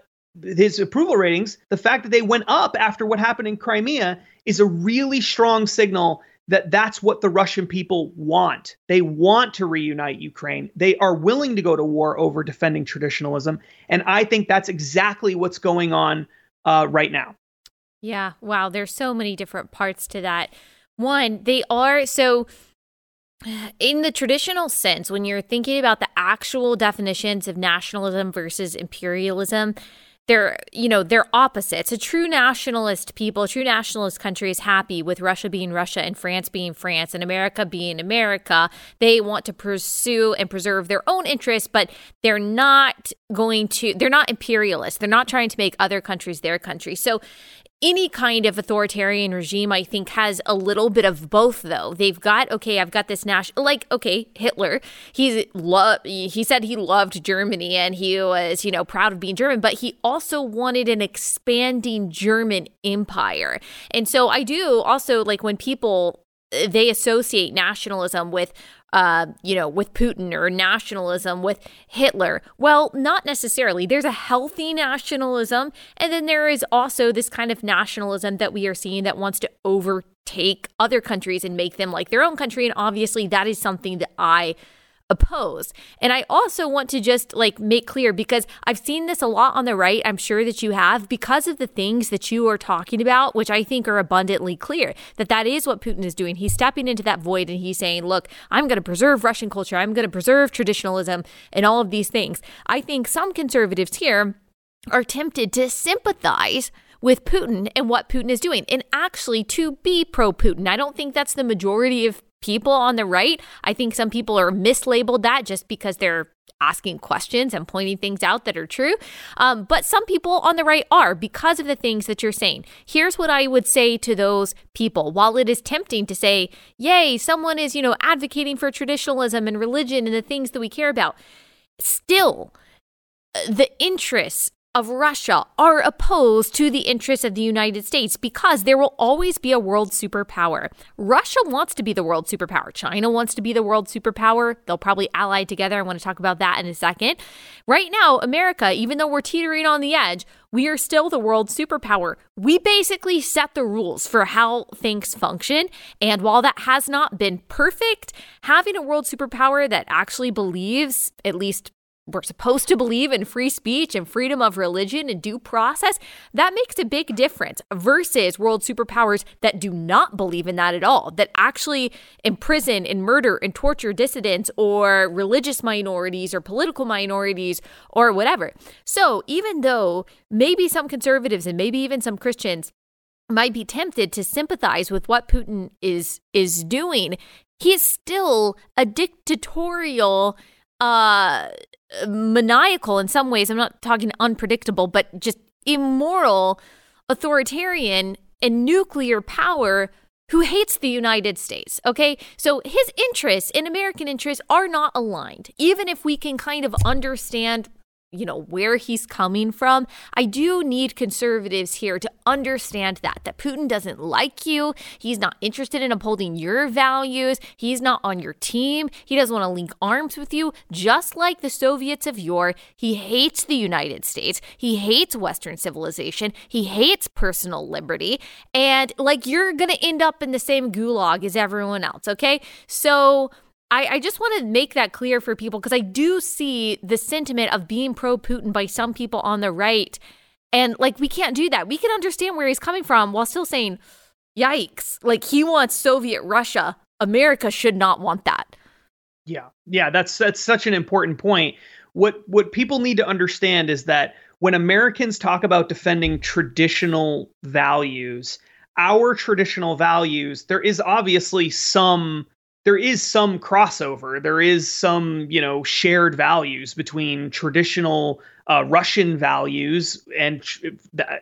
his approval ratings, the fact that they went up after what happened in Crimea is a really strong signal that that's what the Russian people want. They want to reunite Ukraine. They are willing to go to war over defending traditionalism. And I think that's exactly what's going on uh, right now. Yeah. Wow. There's so many different parts to that. One, they are. So In the traditional sense, when you're thinking about the actual definitions of nationalism versus imperialism, they're, you know, they're opposites. A true nationalist people, a true nationalist country is happy with Russia being Russia and France being France and America being America. They want to pursue and preserve their own interests, but they're not going to, they're not imperialists. They're not trying to make other countries their country. So any kind of authoritarian regime, I think, has a little bit of both, though. They've got, okay, I've got this national, like, okay, Hitler, he's lo- he said he loved Germany and he was, you know, proud of being German, but he also wanted an expanding German empire. And so I do also, like, when people, they associate nationalism with Uh, you know, with Putin or nationalism with Hitler. Well, not necessarily. There's a healthy nationalism. And then there is also this kind of nationalism that we are seeing that wants to overtake other countries and make them like their own country. And obviously that is something that I oppose. And I also want to just like make clear, because I've seen this a lot on the right, I'm sure that you have, because of the things that you are talking about, which I think are abundantly clear, that that is what Putin is doing. He's stepping into that void and he's saying, look, I'm going to preserve Russian culture, I'm going to preserve traditionalism and all of these things. I think some conservatives here are tempted to sympathize with Putin and what Putin is doing and actually to be pro-Putin. I don't think that's the majority of people on the right. I think some people are mislabeled that just because they're asking questions and pointing things out that are true. Um, but some people on the right are, because of the things that you're saying. Here's what I would say to those people. While it is tempting to say, yay, someone is, you know, advocating for traditionalism and religion and the things that we care about, still, the interests of Russia are opposed to the interests of the United States, because there will always be a world superpower. Russia wants to be the world superpower. China wants to be the world superpower. They'll probably ally together. I want to talk about that in a second. Right now, America, even though we're teetering on the edge, we are still the world superpower. We basically set the rules for how things function. And while that has not been perfect, having a world superpower that actually believes, at least we're supposed to believe, in free speech and freedom of religion and due process, that makes a big difference versus world superpowers that do not believe in that at all, that actually imprison and murder and torture dissidents or religious minorities or political minorities or whatever. So even though maybe some conservatives and maybe even some Christians might be tempted to sympathize with what Putin is is doing, he is still a dictatorial uh maniacal in some ways, I'm not talking unpredictable, but just immoral, authoritarian, and nuclear power who hates the United States, okay? So his interests and American interests are not aligned. Even if we can kind of understand, you know, where he's coming from, I do need conservatives here to understand that, that Putin doesn't like you. He's not interested in upholding your values. He's not on your team. He doesn't want to link arms with you. Just like the Soviets of yore, he hates the United States. He hates Western civilization. He hates personal liberty. And like, you're going to end up in the same gulag as everyone else, okay? So I, I just want to make that clear for people, because I do see the sentiment of being pro-Putin by some people on the right. And like, we can't do that. We can understand where he's coming from while still saying, yikes, like he wants Soviet Russia. America should not want that. Yeah. Yeah. That's, that's such an important point. What, what people need to understand is that when Americans talk about defending traditional values, our traditional values, there is obviously some There is some crossover. There is some, you know, shared values between traditional uh, Russian values, and tr-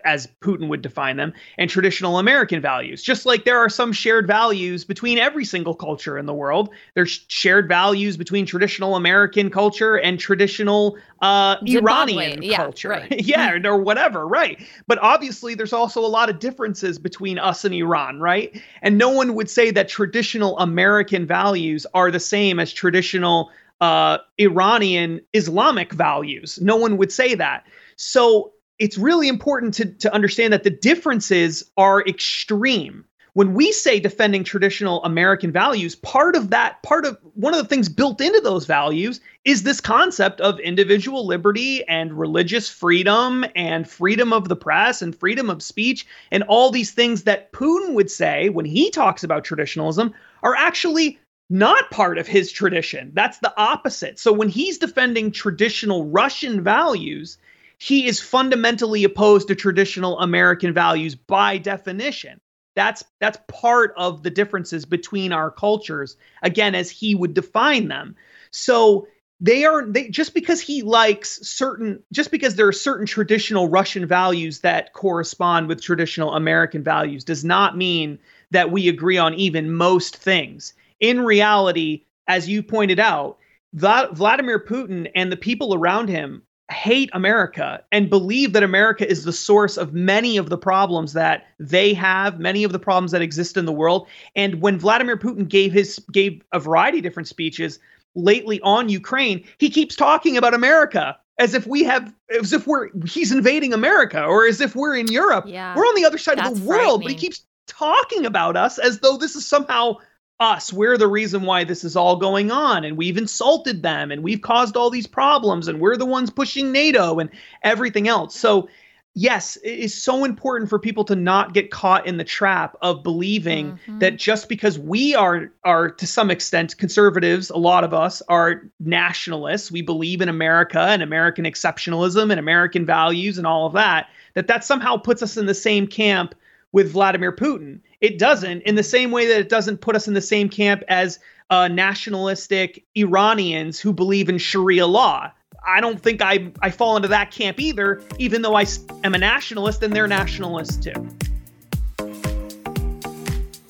as Putin would define them, and traditional American values. Just like there are some shared values between every single culture in the world, there's shared values between traditional American culture and traditional uh, Iranian yeah, culture, right. yeah, or whatever, right? But obviously, there's also a lot of differences between us and Iran, right? And no one would say that traditional American values are the same as traditional uh, Iranian Islamic values. No one would say that. So it's really important to, to understand that the differences are extreme. When we say defending traditional American values, part of that, part of one of the things built into those values is this concept of individual liberty and religious freedom and freedom of the press and freedom of speech, and all these things that Putin would say when he talks about traditionalism are actually not part of his tradition. That's the opposite. So when he's defending traditional Russian values, he is fundamentally opposed to traditional American values by definition. That's that's part of the differences between our cultures, again, as he would define them. So they are they just because he likes certain just because there are certain traditional Russian values that correspond with traditional American values does not mean that we agree on even most things. In reality, as you pointed out, Vladimir Putin and the people around him hate America and believe that America is the source of many of the problems that they have, many of the problems that exist in the world. And when Vladimir Putin gave his gave a variety of different speeches lately on Ukraine, he keeps talking about America as if we have, as if we're he's invading America, or as if we're in Europe. Yeah, we're on the other side of the world, but he keeps talking about us as though this is somehow us. We're the reason why this is all going on, and we've insulted them, and we've caused all these problems, and we're the ones pushing NATO and everything else. So yes, it is so important for people to not get caught in the trap of believing mm-hmm. that just because we are, are to some extent conservatives, a lot of us are nationalists, we believe in America and American exceptionalism and American values and all of that, that that somehow puts us in the same camp with Vladimir Putin. It doesn't, in the same way that it doesn't put us in the same camp as uh, nationalistic Iranians who believe in Sharia law. I don't think I, I fall into that camp either, even though I am a nationalist and they're nationalists too.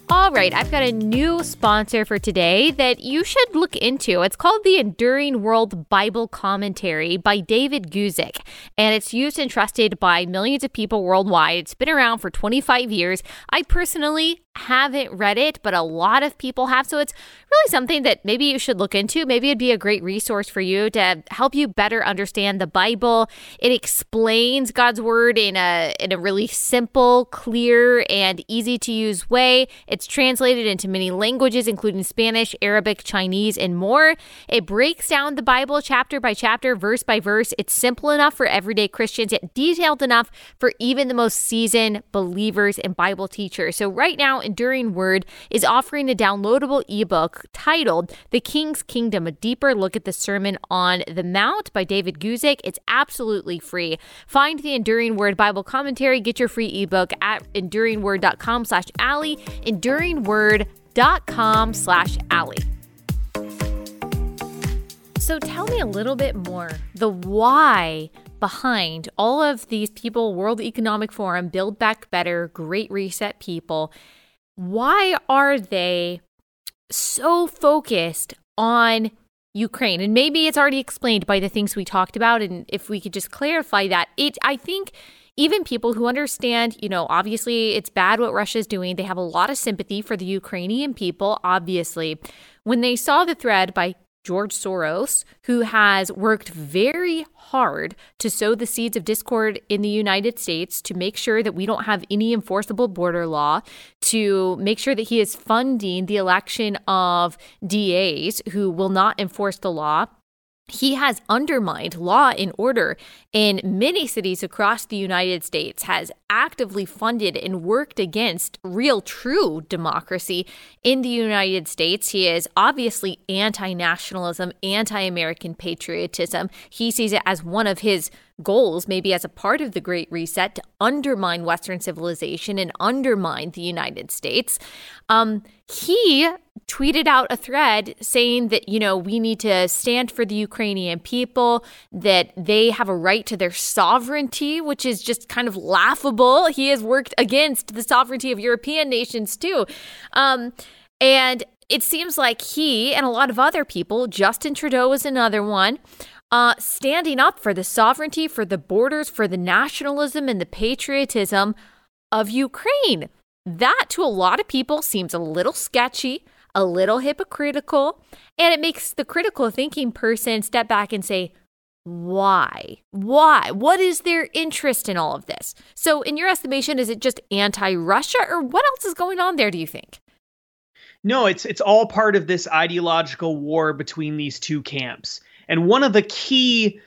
All right, I've got a new sponsor for today that you should look into. It's called the Enduring Word Bible Commentary by David Guzik, and it's used and trusted by millions of people worldwide. It's been around for twenty-five years. I personally haven't read it, but a lot of people have, so it's really something that maybe you should look into. Maybe it'd be a great resource for you to help you better understand the Bible. It explains God's word in a in a really simple, clear, and easy-to-use way. It's It's translated into many languages, including Spanish, Arabic, Chinese, and more. It breaks down the Bible chapter by chapter, verse by verse. It's simple enough for everyday Christians, yet detailed enough for even the most seasoned believers and Bible teachers. So right now, Enduring Word is offering a downloadable ebook titled The King's Kingdom, A Deeper Look at the Sermon on the Mount by David Guzik. It's absolutely free. Find the Enduring Word Bible Commentary. Get your free ebook at enduringword.com slash Allie. enduringword.com slash Allie. So tell me a little bit more, the why behind all of these people, World Economic Forum, Build Back Better, Great Reset people, why are they so focused on Ukraine? And maybe it's already explained by the things we talked about, and if we could just clarify that, it, I think even people who understand, you know, obviously it's bad what Russia's doing. They have a lot of sympathy for the Ukrainian people, obviously. When they saw the thread by George Soros, who has worked very hard to sow the seeds of discord in the United States, to make sure that we don't have any enforceable border law, to make sure that he is funding the election of D As who will not enforce the law. He has undermined law and order in many cities across the United States, has actively funded and worked against real, true democracy in the United States. He is obviously anti-nationalism, anti-American patriotism. He sees it as one of his goals, maybe as a part of the Great Reset, to undermine Western civilization and undermine the United States. Um, he tweeted out a thread saying that, you know, we need to stand for the Ukrainian people, that they have a right to their sovereignty, which is just kind of laughable. He has worked against the sovereignty of European nations too. Um, and it seems like he and a lot of other people, Justin Trudeau is another one, Uh, standing up for the sovereignty, for the borders, for the nationalism and the patriotism of Ukraine. That, to a lot of people, seems a little sketchy, a little hypocritical, and it makes the critical thinking person step back and say, why? Why? What is their interest in all of this? So, in your estimation, is it just anti-Russia, or what else is going on there, do you think? No, it's it's all part of this ideological war between these two camps. And one of the key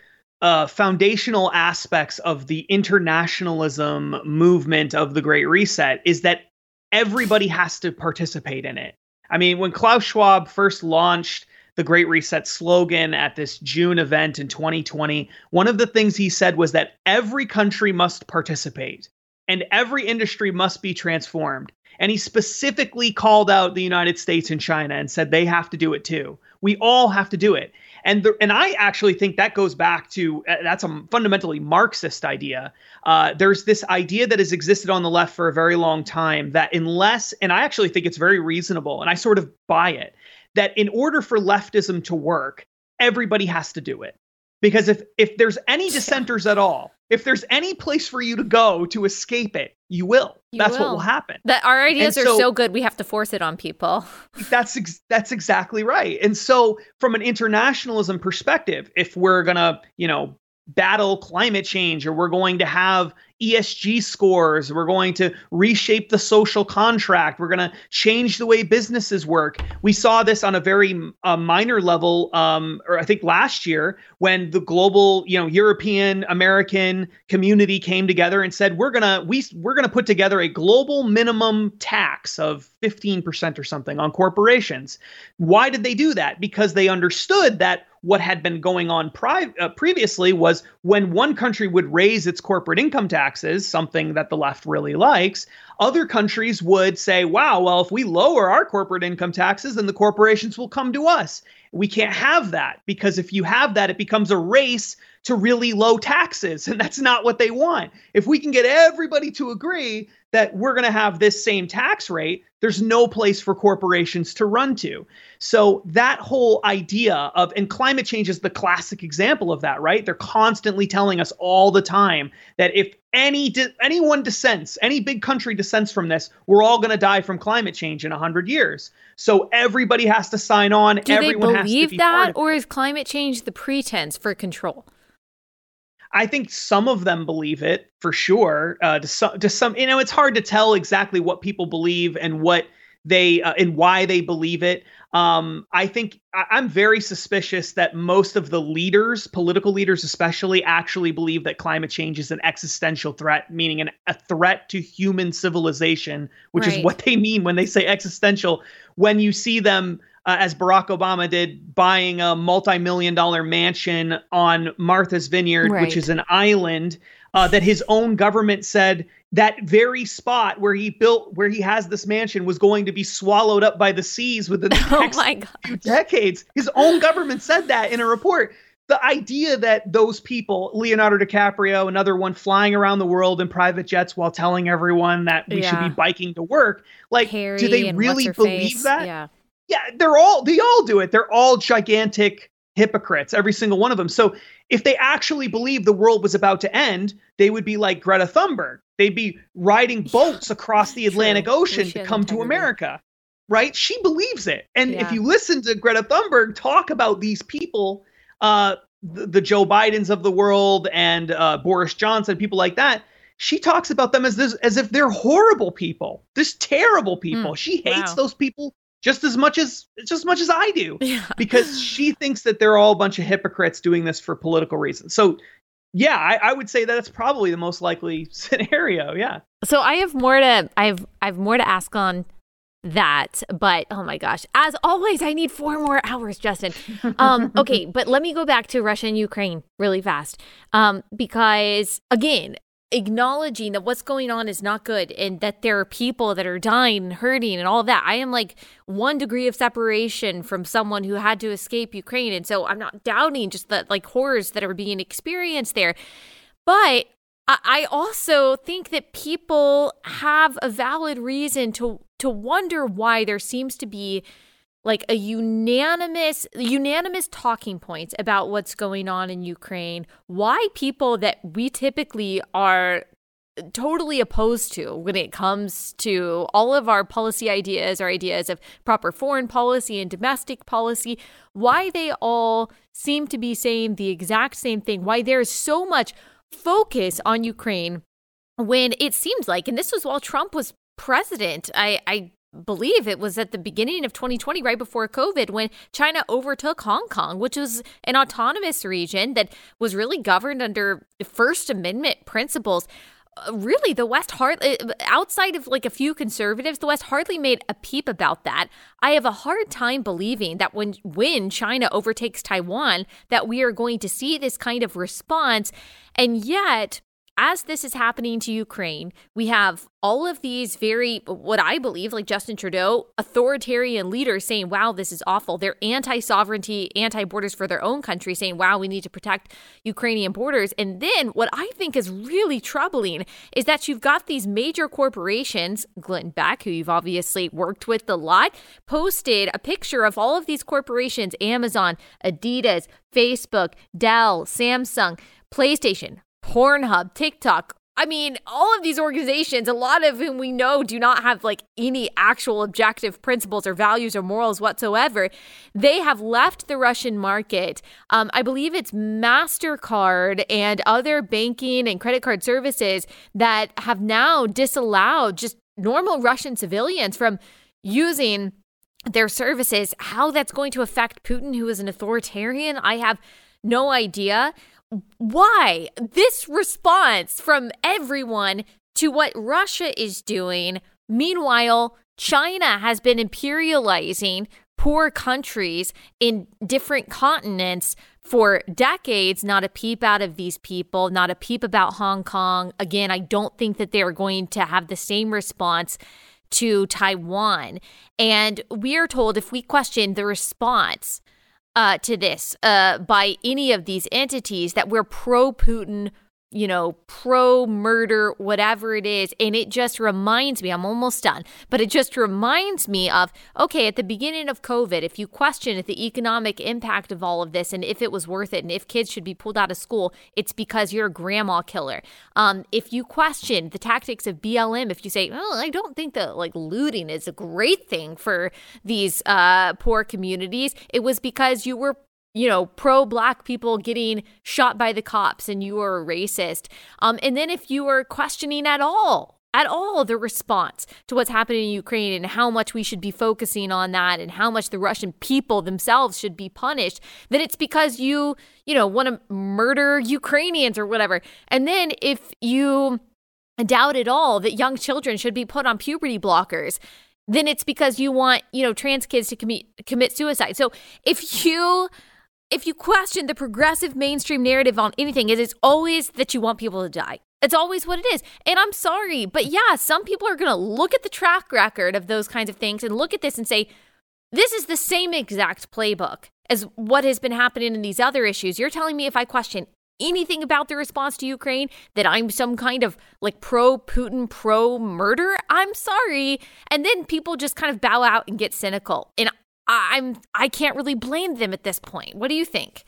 uh, foundational aspects of the internationalism movement of the Great Reset is that everybody has to participate in it. I mean, when Klaus Schwab first launched the Great Reset slogan at this June event in twenty twenty, one of the things he said was that every country must participate and every industry must be transformed. And he specifically called out the United States and China and said they have to do it too. We all have to do it. And the, and I actually think that goes back to, uh, that's a fundamentally Marxist idea. Uh, there's this idea that has existed on the left for a very long time that unless, and I actually think it's very reasonable, and I sort of buy it, that in order for leftism to work, everybody has to do it. Because if if there's any dissenters at all, if there's any place for you to go to escape it, you will. You that's will. What will happen. That our ideas and are so, so good, we have to force it on people. That's ex- that's exactly right. And so from an internationalism perspective, if we're going to, you know, battle climate change, or we're going to have E S G scores, we're going to reshape the social contract, we're going to change the way businesses work. We saw this on a very uh, minor level, um, or I think last year, when the global, you know, European American community came together and said, we're going to, we, we're going to put together a global minimum tax of fifteen percent or something on corporations. Why did they do that? Because they understood that what had been going on pri- uh, previously was when one country would raise its corporate income taxes, something that the left really likes, other countries would say, wow, well, if we lower our corporate income taxes, then the corporations will come to us. We can't have that, because if you have that, it becomes a race to really low taxes, and that's not what they want. If we can get everybody to agree that we're going to have this same tax rate, there's no place for corporations to run to. So that whole idea of, and climate change is the classic example of that, right? They're constantly telling us all the time that if any anyone dissents, any big country dissents from this, we're all going to die from climate change in one hundred years. So everybody has to sign on. Do Everyone they believe has to be that, or is climate change the pretense for control? I think some of them believe it for sure. Uh, to, some, to some, you know, it's hard to tell exactly what people believe and what they uh, and why they believe it. Um, I think I, I'm very suspicious that most of the leaders, political leaders especially, actually believe that climate change is an existential threat, meaning an, a threat to human civilization, which right. is what they mean when they say existential. When you see them, Uh, as Barack Obama did, buying a multi-million dollar mansion on Martha's Vineyard, right. which is an island uh, that his own government said that very spot where he built, where he has this mansion, was going to be swallowed up by the seas within the oh next my few decades. His own government said that in a report. The idea that those people, Leonardo DiCaprio, another one, flying around the world in private jets while telling everyone that we yeah. should be biking to work, like, Harry do they really believe face. that? Yeah. Yeah, they're all they all do it. They're all gigantic hypocrites, every single one of them. So if they actually believed the world was about to end, they would be like Greta Thunberg. They'd be riding boats yeah. across the Atlantic True. Ocean to come to America, it. right? She believes it. And yeah. if you listen to Greta Thunberg talk about these people, uh, the, the Joe Bidens of the world and uh, Boris Johnson, people like that, she talks about them as this, as if they're horrible people, just terrible people. Mm, she hates wow. those people. Just as much as just as much as I do, yeah. because she thinks that they're all a bunch of hypocrites doing this for political reasons. So, yeah, I, I would say that that's probably the most likely scenario. Yeah. So I have more to I've I've more to ask on that. But oh, my gosh, as always, I need four more hours, Justin. Um, OK, but let me go back to Russia and Ukraine really fast, um, because, again, acknowledging that what's going on is not good and that there are people that are dying and hurting and all that. I am like one degree of separation from someone who had to escape Ukraine. And so I'm not doubting just the like horrors that are being experienced there. But I also think that people have a valid reason to to wonder why there seems to be like a unanimous, unanimous talking points about what's going on in Ukraine, why people that we typically are totally opposed to when it comes to all of our policy ideas, our ideas of proper foreign policy and domestic policy, why they all seem to be saying the exact same thing, why there's so much focus on Ukraine when it seems like, and this was while Trump was president, I, I believe it was at the beginning of twenty twenty, right before COVID, when China overtook Hong Kong, which was an autonomous region that was really governed under First Amendment principles. really, the West hardly, outside of like a few conservatives, the West hardly made a peep about that. I have a hard time believing that when when China overtakes Taiwan, that we are going to see this kind of response. And yet, as this is happening to Ukraine, we have all of these very, what I believe, like Justin Trudeau, authoritarian leaders saying, wow, this is awful. They're anti-sovereignty, anti-borders for their own country, saying, wow, we need to protect Ukrainian borders. And then what I think is really troubling is that you've got these major corporations, Glenn Beck, who you've obviously worked with a lot, posted a picture of all of these corporations, Amazon, Adidas, Facebook, Dell, Samsung, PlayStation, Pornhub, TikTok. I mean, all of these organizations, a lot of whom we know do not have like any actual objective principles or values or morals whatsoever. They have left the Russian market. Um, I believe it's MasterCard and other banking and credit card services that have now disallowed just normal Russian civilians from using their services. How that's going to affect Putin, who is an authoritarian, I have no idea. Why this response from everyone to what Russia is doing? Meanwhile, China has been imperializing poor countries in different continents for decades. Not a peep out of these people, not a peep about Hong Kong. Again, I don't think that they are going to have the same response to Taiwan. And we are told if we question the response Uh, to this uh, by any of these entities that we're pro-Putin, you know, pro-murder, whatever it is. And it just reminds me, I'm almost done, but it just reminds me of, okay, at the beginning of COVID, if you question the economic impact of all of this and if it was worth it and if kids should be pulled out of school, it's because you're a grandma killer. Um, if you question the tactics of B L M, if you say, oh, I don't think that like looting is a great thing for these uh, poor communities, it was because you were you know, pro-Black people getting shot by the cops and you are a racist. Um, and then if you are questioning at all, at all the response to what's happening in Ukraine and how much we should be focusing on that and how much the Russian people themselves should be punished, then it's because you, you know, want to murder Ukrainians or whatever. And then if you doubt at all that young children should be put on puberty blockers, then it's because you want, you know, trans kids to commit commit suicide. So if you... If you question the progressive mainstream narrative on anything, it is always that you want people to die. It's always what it is. And I'm sorry, but yeah, some people are going to look at the track record of those kinds of things and look at this and say, this is the same exact playbook as what has been happening in these other issues. You're telling me if I question anything about the response to Ukraine, that I'm some kind of like pro-Putin, pro-murder? I'm sorry. And then people just kind of bow out and get cynical. And I'm I can't really blame them at this point. What do you think?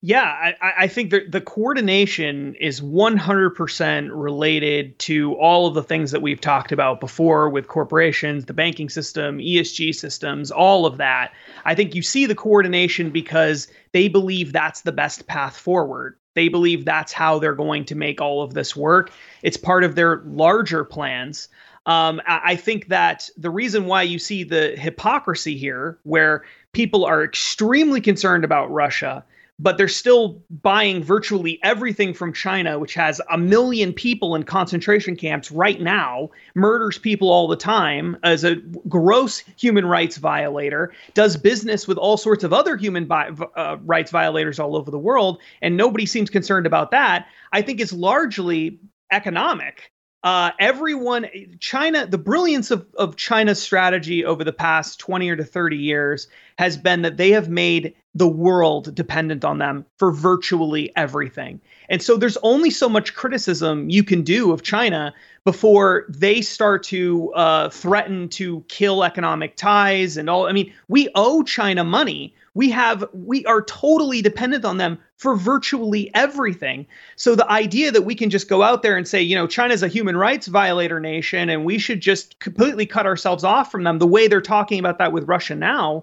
Yeah, I, I think the, the coordination is one hundred percent related to all of the things that we've talked about before with corporations, the banking system, E S G systems, all of that. I think you see the coordination because they believe that's the best path forward. They believe that's how they're going to make all of this work. It's part of their larger plans. Um, I think that the reason why you see the hypocrisy here, where people are extremely concerned about Russia, but they're still buying virtually everything from China, which has a million people in concentration camps right now, murders people all the time, as a gross human rights violator, does business with all sorts of other human bi- uh, rights violators all over the world, and nobody seems concerned about that, I think is largely economic. Uh, everyone, China, the brilliance of, of China's strategy over the past twenty or to thirty years has been that they have made the world dependent on them for virtually everything. And so there's only so much criticism you can do of China before they start to uh, threaten to kill economic ties and all. I mean, we owe China money. We have, we are totally dependent on them for virtually everything. So the idea that we can just go out there and say, you know, China's a human rights violator nation and we should just completely cut ourselves off from them, the way they're talking about that with Russia now,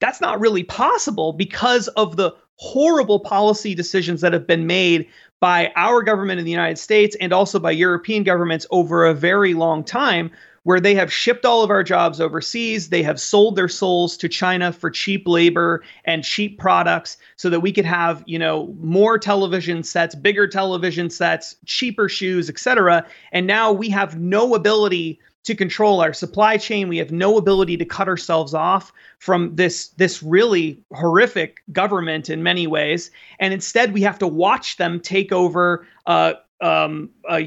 that's not really possible because of the horrible policy decisions that have been made by our government in the United States and also by European governments over a very long time, where they have shipped all of our jobs overseas. They have sold their souls to China for cheap labor and cheap products so that we could have, you know, more television sets, bigger television sets, cheaper shoes, et cetera. And now we have no ability to control our supply chain. We have no ability to cut ourselves off from this, this really horrific government in many ways. And instead, we have to watch them take over uh, um, uh,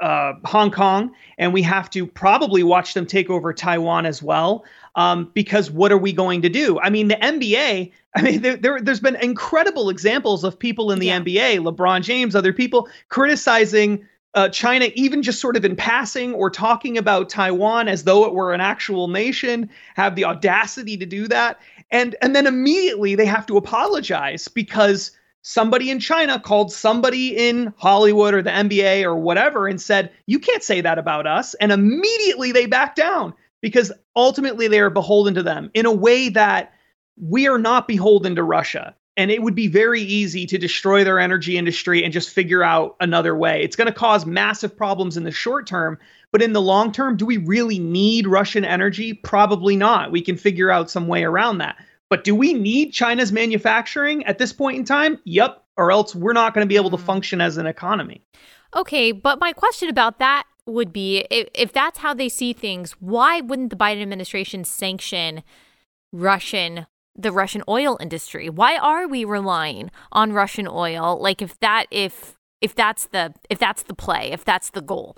uh, Hong Kong, and we have to probably watch them take over Taiwan as well. Um, because what are we going to do? I mean, the N B A, I mean, there, there, there's been incredible examples of people in the yeah. N B A, LeBron James, other people criticizing Uh, China, even just sort of in passing or talking about Taiwan as though it were an actual nation, have the audacity to do that. And and then immediately they have to apologize because somebody in China called somebody in Hollywood or the N B A or whatever and said, you can't say that about us. And immediately they back down because ultimately they are beholden to them in a way that we are not beholden to Russia. And it would be very easy to destroy their energy industry and just figure out another way. It's going to cause massive problems in the short term, but in the long term, do we really need Russian energy? Probably not. We can figure out some way around that. But do we need China's manufacturing at this point in time? Yep. Or else we're not going to be able to function as an economy. Okay. But my question about that would be, if, if that's how they see things, why wouldn't the Biden administration sanction Russian the Russian oil industry? Why are we relying on Russian oil? Like if that, if, if that's the, if that's the play, if that's the goal.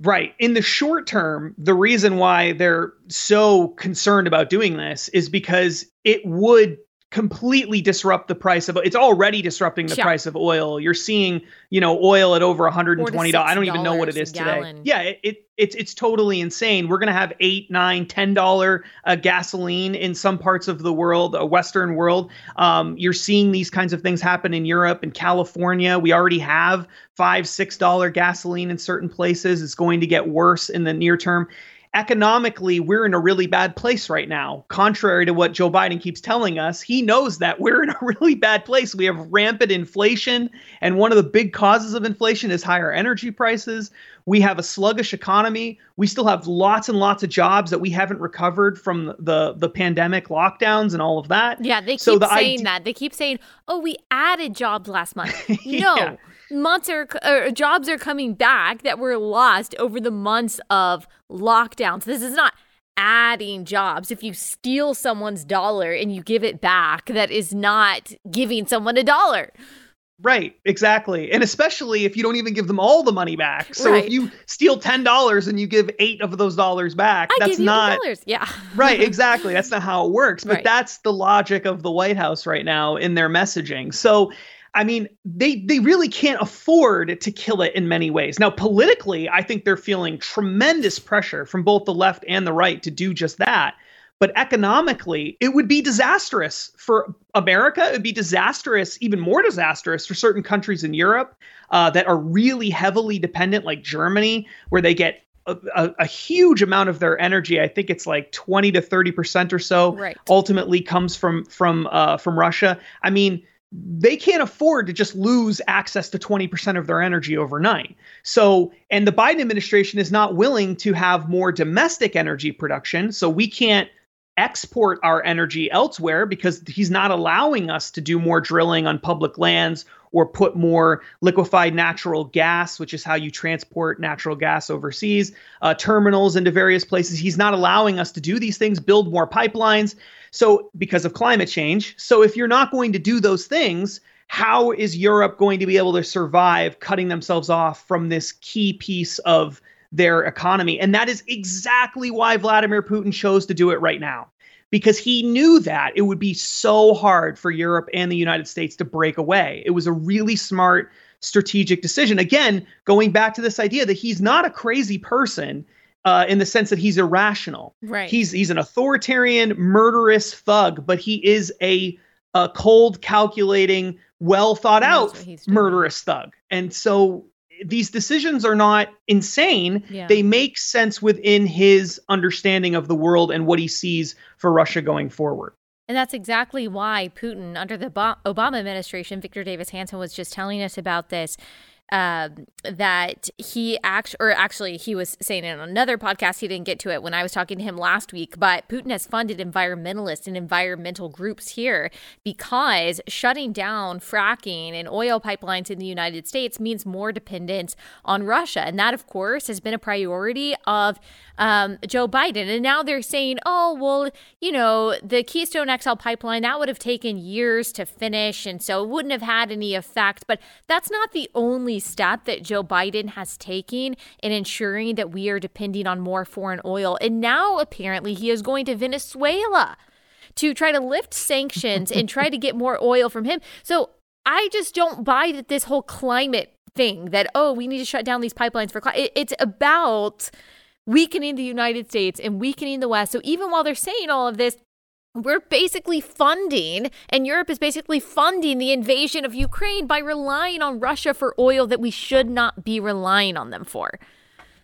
Right. In the short term, the reason why they're so concerned about doing this is because it would completely disrupt the price of, it's already disrupting the yeah. price of oil. You're seeing, you know, oil at over one hundred twenty dollars. I don't even know what it is today. Yeah. It, it it's, it's totally insane. We're going to have eight, nine, ten dollars uh, gasoline in some parts of the world, a Western world. Um, you're seeing these kinds of things happen in Europe and California. We already have five, six dollars gasoline in certain places. It's going to get worse in the near term. Economically, we're in a really bad place right now. Contrary to what Joe Biden keeps telling us, he knows that we're in a really bad place. We have rampant inflation, and one of the big causes of inflation is higher energy prices. We have a sluggish economy. We still have lots and lots of jobs that we haven't recovered from the, the pandemic lockdowns and all of that. Yeah, they keep so the saying ide- that. They keep saying, oh, we added jobs last month. No. yeah. Months are uh, jobs are coming back that were lost over the months of lockdowns. This is not adding jobs. If you steal someone's dollar and you give it back, that is not giving someone a dollar. Right, exactly. And especially if you don't even give them all the money back. So right. if you steal ten dollars and you give eight of those dollars back, I that's not dollars. Yeah. right, exactly. That's not how it works. But right. that's the logic of the White House right now in their messaging. So I mean, they they really can't afford to kill it in many ways. Now, politically, I think they're feeling tremendous pressure from both the left and the right to do just that. But economically, it would be disastrous for America. It would be disastrous, even more disastrous for certain countries in Europe uh, that are really heavily dependent, like Germany, where they get A, a huge amount of their energy. I think it's like twenty to thirty percent or so right. ultimately comes from from uh, from Russia. I mean, they can't afford to just lose access to twenty percent of their energy overnight. So, and the Biden administration is not willing to have more domestic energy production. So we can't export our energy elsewhere because he's not allowing us to do more drilling on public lands or put more liquefied natural gas, which is how you transport natural gas overseas, uh, terminals into various places. He's not allowing us to do these things, build more pipelines. So because of climate change. So if you're not going to do those things, how is Europe going to be able to survive cutting themselves off from this key piece of their economy? And that is exactly why Vladimir Putin chose to do it right now, because he knew that it would be so hard for Europe and the United States to break away. It was a really smart strategic decision. Again, going back to this idea that he's not a crazy person uh, in the sense that he's irrational. Right. He's he's an authoritarian, murderous thug, but he is a, a cold, calculating, well thought out murderous thug. And so these decisions are not insane. Yeah. They make sense within his understanding of the world and what he sees for Russia going forward. And that's exactly why Putin, under the Obama administration, Victor Davis Hanson was just telling us about this, um, that he act- or actually he was saying it on another podcast. He didn't get to it when I was talking to him last week, but Putin has funded environmentalists and environmental groups here because shutting down fracking and oil pipelines in the United States means more dependence on Russia. And that, of course, has been a priority of um, Joe Biden. And now they're saying, oh, well, you know, the Keystone X L pipeline, that would have taken years to finish, and so it wouldn't have had any effect. But that's not the only step that Joe Biden has taken in ensuring that we are depending on more foreign oil. And now apparently he is going to Venezuela to try to lift sanctions and try to get more oil from him. So I just don't buy that this whole climate thing that, oh, we need to shut down these pipelines for climate. It's about weakening the United States and weakening the West. So even while they're saying all of this, we're basically funding, and Europe is basically funding the invasion of Ukraine by relying on Russia for oil that we should not be relying on them for.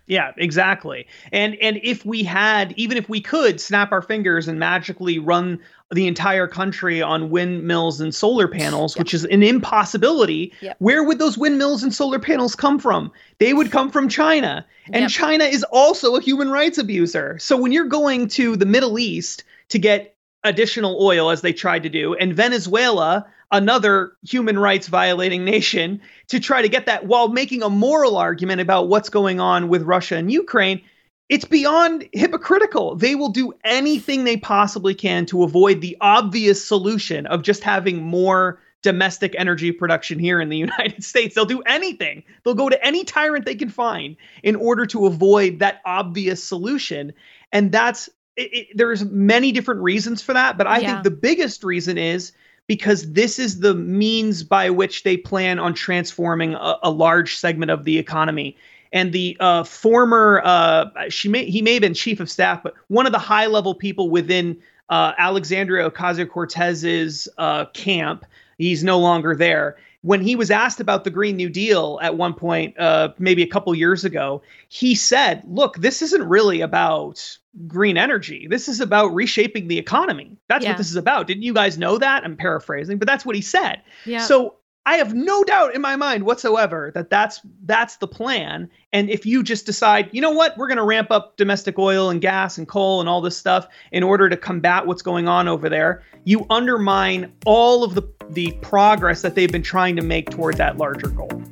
Yeah, exactly. And and if we had, even if we could snap our fingers and magically run the entire country on windmills and solar panels, yep. which is an impossibility, yep. where would those windmills and solar panels come from? They would come from China. And yep. China is also a human rights abuser. So when you're going to the Middle East to get additional oil, as they tried to do, and Venezuela, another human rights violating nation, to try to get that while making a moral argument about what's going on with Russia and Ukraine, it's beyond hypocritical. They will do anything they possibly can to avoid the obvious solution of just having more domestic energy production here in the United States. They'll do anything. They'll go to any tyrant they can find in order to avoid that obvious solution. And that's it, it, there's many different reasons for that. But I yeah. think the biggest reason is because this is the means by which they plan on transforming a, a large segment of the economy. And the uh, former, uh, she may, he may have been chief of staff, but one of the high level people within uh, Alexandria Ocasio-Cortez's uh, camp, he's no longer there. When he was asked about the Green New Deal at one point, uh, maybe a couple years ago, he said, look, this isn't really about green energy. This is about reshaping the economy. That's yeah. what this is about. Didn't you guys know that? I'm paraphrasing, but that's what he said. Yeah. So I have no doubt in my mind whatsoever that that's, that's the plan. And if you just decide, you know what, we're going to ramp up domestic oil and gas and coal and all this stuff in order to combat what's going on over there, you undermine all of the, the progress that they've been trying to make toward that larger goal.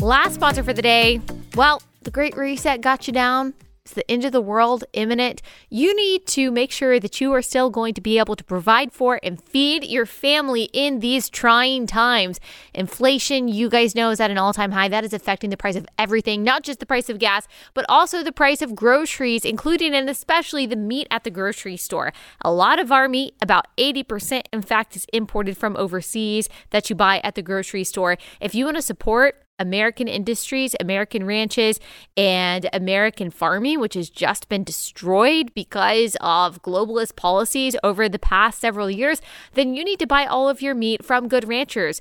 Last sponsor for the day. Well, The Great Reset got you down. It's the end of the world imminent. You need to make sure that you are still going to be able to provide for and feed your family in these trying times. Inflation, you guys know, is at an all-time high. That is affecting the price of everything, not just the price of gas, but also the price of groceries, including and especially the meat at the grocery store. A lot of our meat, about eighty percent, in fact, is imported from overseas that you buy at the grocery store. If you want to support American industries, American ranches, and American farming, which has just been destroyed because of globalist policies over the past several years, then you need to buy all of your meat from Good Ranchers.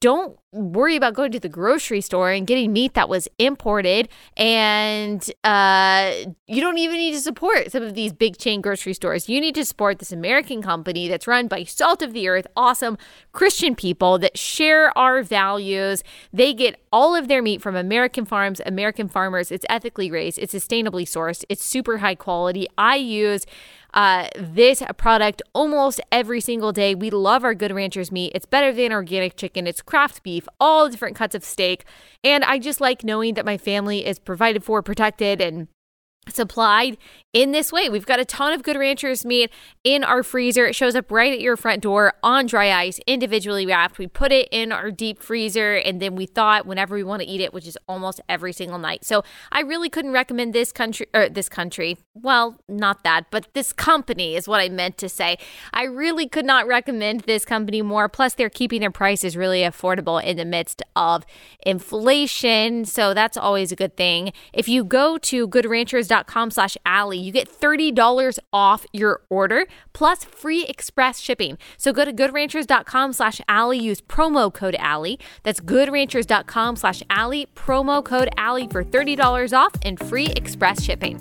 Don't worry about going to the grocery store and getting meat that was imported. And uh, you don't even need to support some of these big chain grocery stores. You need to support this American company that's run by salt of the earth, awesome Christian people that share our values. They get all of their meat from American farms, American farmers. It's ethically raised. It's sustainably sourced. It's super high quality. I use Uh, this product almost every single day. We love our Good Ranchers meat. It's better than organic chicken. It's craft beef, all different cuts of steak. And I just like knowing that my family is provided for, protected, and supplied in this way. We've got a ton of Good Ranchers meat in our freezer. It shows up right at your front door on dry ice, individually wrapped. We put it in our deep freezer and then we thaw it whenever we want to eat it, which is almost every single night. So I really couldn't recommend this country or this country. Well, not that, but this company is what I meant to say. I really could not recommend this company more. Plus, they're keeping their prices really affordable in the midst of inflation. So that's always a good thing. If you go to good ranchers dot com slash Allie, you get thirty dollars off your order plus free express shipping. So go to good ranchers dot com slash Allie, use promo code Allie. That's good ranchers dot com slash Allie, promo code Allie for thirty dollars off and free express shipping.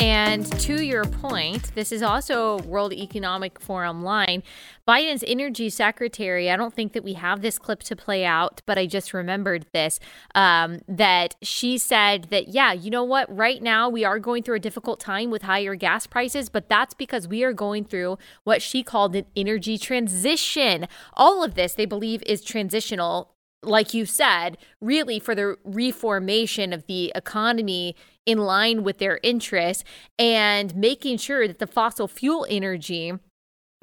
And to your point, this is also World Economic Forum line. Biden's energy secretary, I don't think that we have this clip to play out, but I just remembered this, um, that she said that, yeah, you know what, right now we are going through a difficult time with higher gas prices, but that's because we are going through what she called an energy transition. All of this, they believe, is transitional, like you said, really for the reformation of the economy in line with their interests and making sure that the fossil fuel energy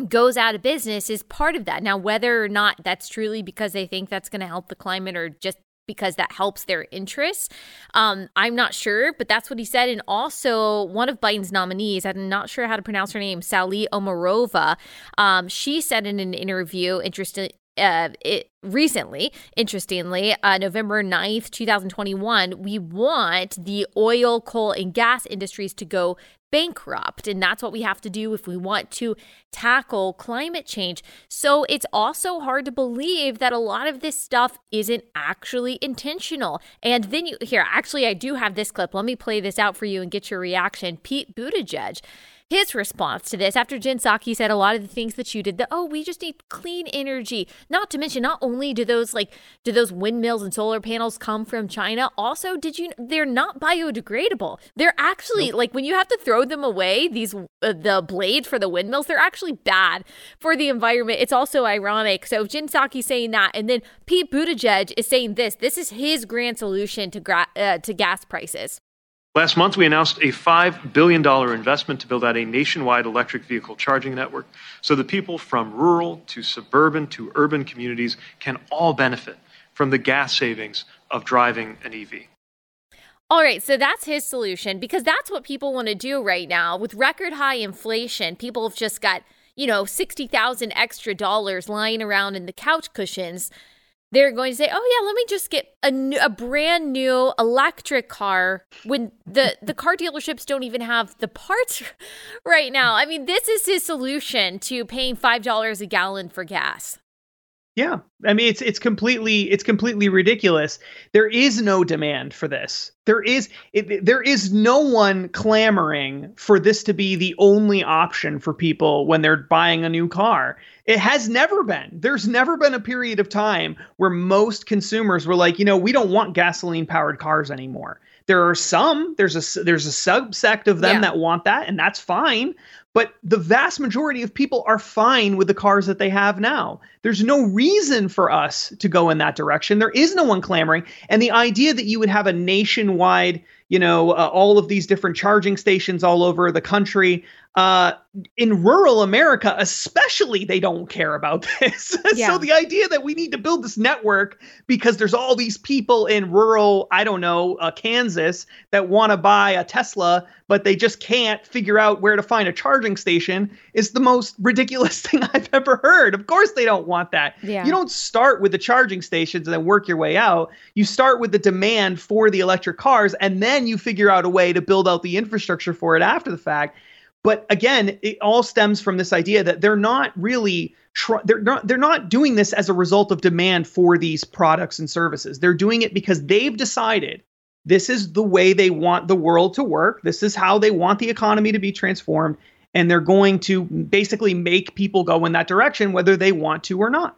goes out of business is part of that. Now, whether or not that's truly because they think that's going to help the climate or just because that helps their interests, um, I'm not sure, but that's what he said. And also one of Biden's nominees, I'm not sure how to pronounce her name, Saule Omarova, um, she said in an interview, interesting, Uh, it, recently, interestingly, uh, November ninth, twenty twenty-one, we want the oil, coal, and gas industries to go bankrupt. And that's what we have to do if we want to tackle climate change. So it's also hard to believe that a lot of this stuff isn't actually intentional. And then you here, actually, I do have this clip. Let me play this out for you and get your reaction. Pete Buttigieg. His response to this, after Jen Psaki said a lot of the things that you did, that, oh, we just need clean energy. Not to mention, not only do those like do those windmills and solar panels come from China, also, did you? They're not biodegradable. They're actually nope. like when you have to throw them away, these uh, the blade for the windmills, they're actually bad for the environment. It's also ironic. So Jen Psaki saying that, and then Pete Buttigieg is saying this. This is his grand solution to gra- uh, to gas prices. Last month, we announced a five billion dollars investment to build out a nationwide electric vehicle charging network so that people from rural to suburban to urban communities can all benefit from the gas savings of driving an E V. All right, so that's his solution, because that's what people want to do right now. With record high inflation, people have just got, you know, sixty thousand dollars extra dollars lying around in the couch cushions. They're going to say, oh, yeah, let me just get a, new, a brand new electric car when the, the car dealerships don't even have the parts right now. I mean, this is his solution to paying five dollars a gallon for gas. Yeah, I mean, it's it's completely it's completely ridiculous. There is no demand for this. There is it, there is no one clamoring for this to be the only option for people when they're buying a new car. It has never been. There's never been a period of time where most consumers were like, you know, we don't want gasoline powered cars anymore. There are some, there's a there's a subsect of them yeah. that want that, and that's fine. But the vast majority of people are fine with the cars that they have now. There's no reason for us to go in that direction. There is no one clamoring. And the idea that you would have a nationwide, you know, uh, all of these different charging stations all over the country, uh, in rural America, especially, they don't care about this. Yeah. So the idea that we need to build this network because there's all these people in rural, I don't know, uh, Kansas that want to buy a Tesla, but they just can't figure out where to find a charging station is the most ridiculous thing I've ever heard. Of course they don't want that. Yeah. You don't start with the charging stations and then work your way out. You start with the demand for the electric cars, and then you figure out a way to build out the infrastructure for it after the fact. But again, it all stems from this idea that they're not really tr- they're not they're not doing this as a result of demand for these products and services. They're doing it because they've decided this is the way they want the world to work. This is how they want the economy to be transformed. And they're going to basically make people go in that direction, whether they want to or not.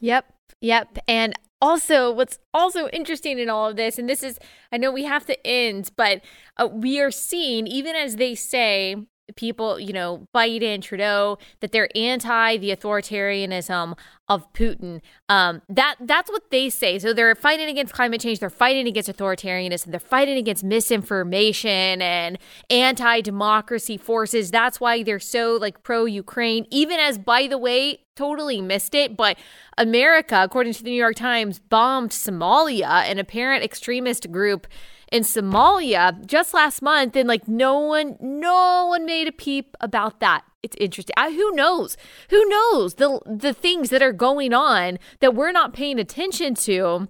Yep. Yep. And also, what's also interesting in all of this, and this is, I know we have to end, but uh, we are seeing, even as they say, people, you know, Biden, Trudeau, that they're anti the authoritarianism of Putin. Um, that that's what they say. So they're fighting against climate change. They're fighting against authoritarianism. They're fighting against misinformation and anti-democracy forces. That's why they're so like pro-Ukraine, even as, by the way, totally missed it. But America, according to the New York Times, bombed Somalia, an apparent extremist group in Somalia just last month, and like no one, no one made a peep about that. It's interesting. I, who knows? Who knows the the things that are going on that we're not paying attention to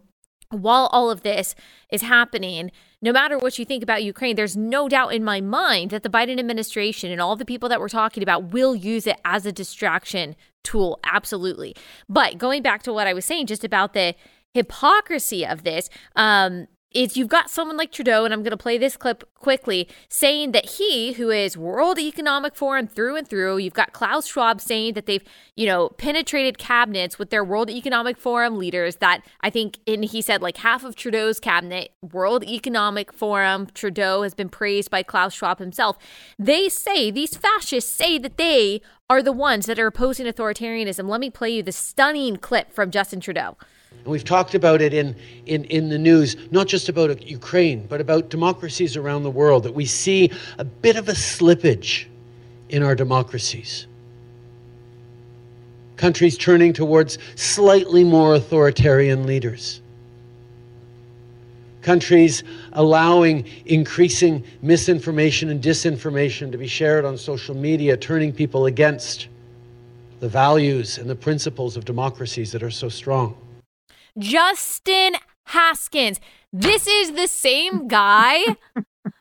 while all of this is happening. No matter what you think about Ukraine, there's no doubt in my mind that the Biden administration and all the people that we're talking about will use it as a distraction tool. Absolutely. But going back to what I was saying just about the hypocrisy of this, um, is you've got someone like Trudeau, and I'm going to play this clip quickly, saying that he, who is World Economic Forum through and through, you've got Klaus Schwab saying that they've, you know, penetrated cabinets with their World Economic Forum leaders that I think, and he said like half of Trudeau's cabinet, World Economic Forum, Trudeau has been praised by Klaus Schwab himself. They say, these fascists say that they are the ones that are opposing authoritarianism. Let me play you the stunning clip from Justin Trudeau. And we've talked about it in, in, in the news, not just about Ukraine, but about democracies around the world, that we see a bit of a slippage in our democracies. Countries turning towards slightly more authoritarian leaders. Countries allowing increasing misinformation and disinformation to be shared on social media, turning people against the values and the principles of democracies that are so strong. Justin Haskins. This is the same guy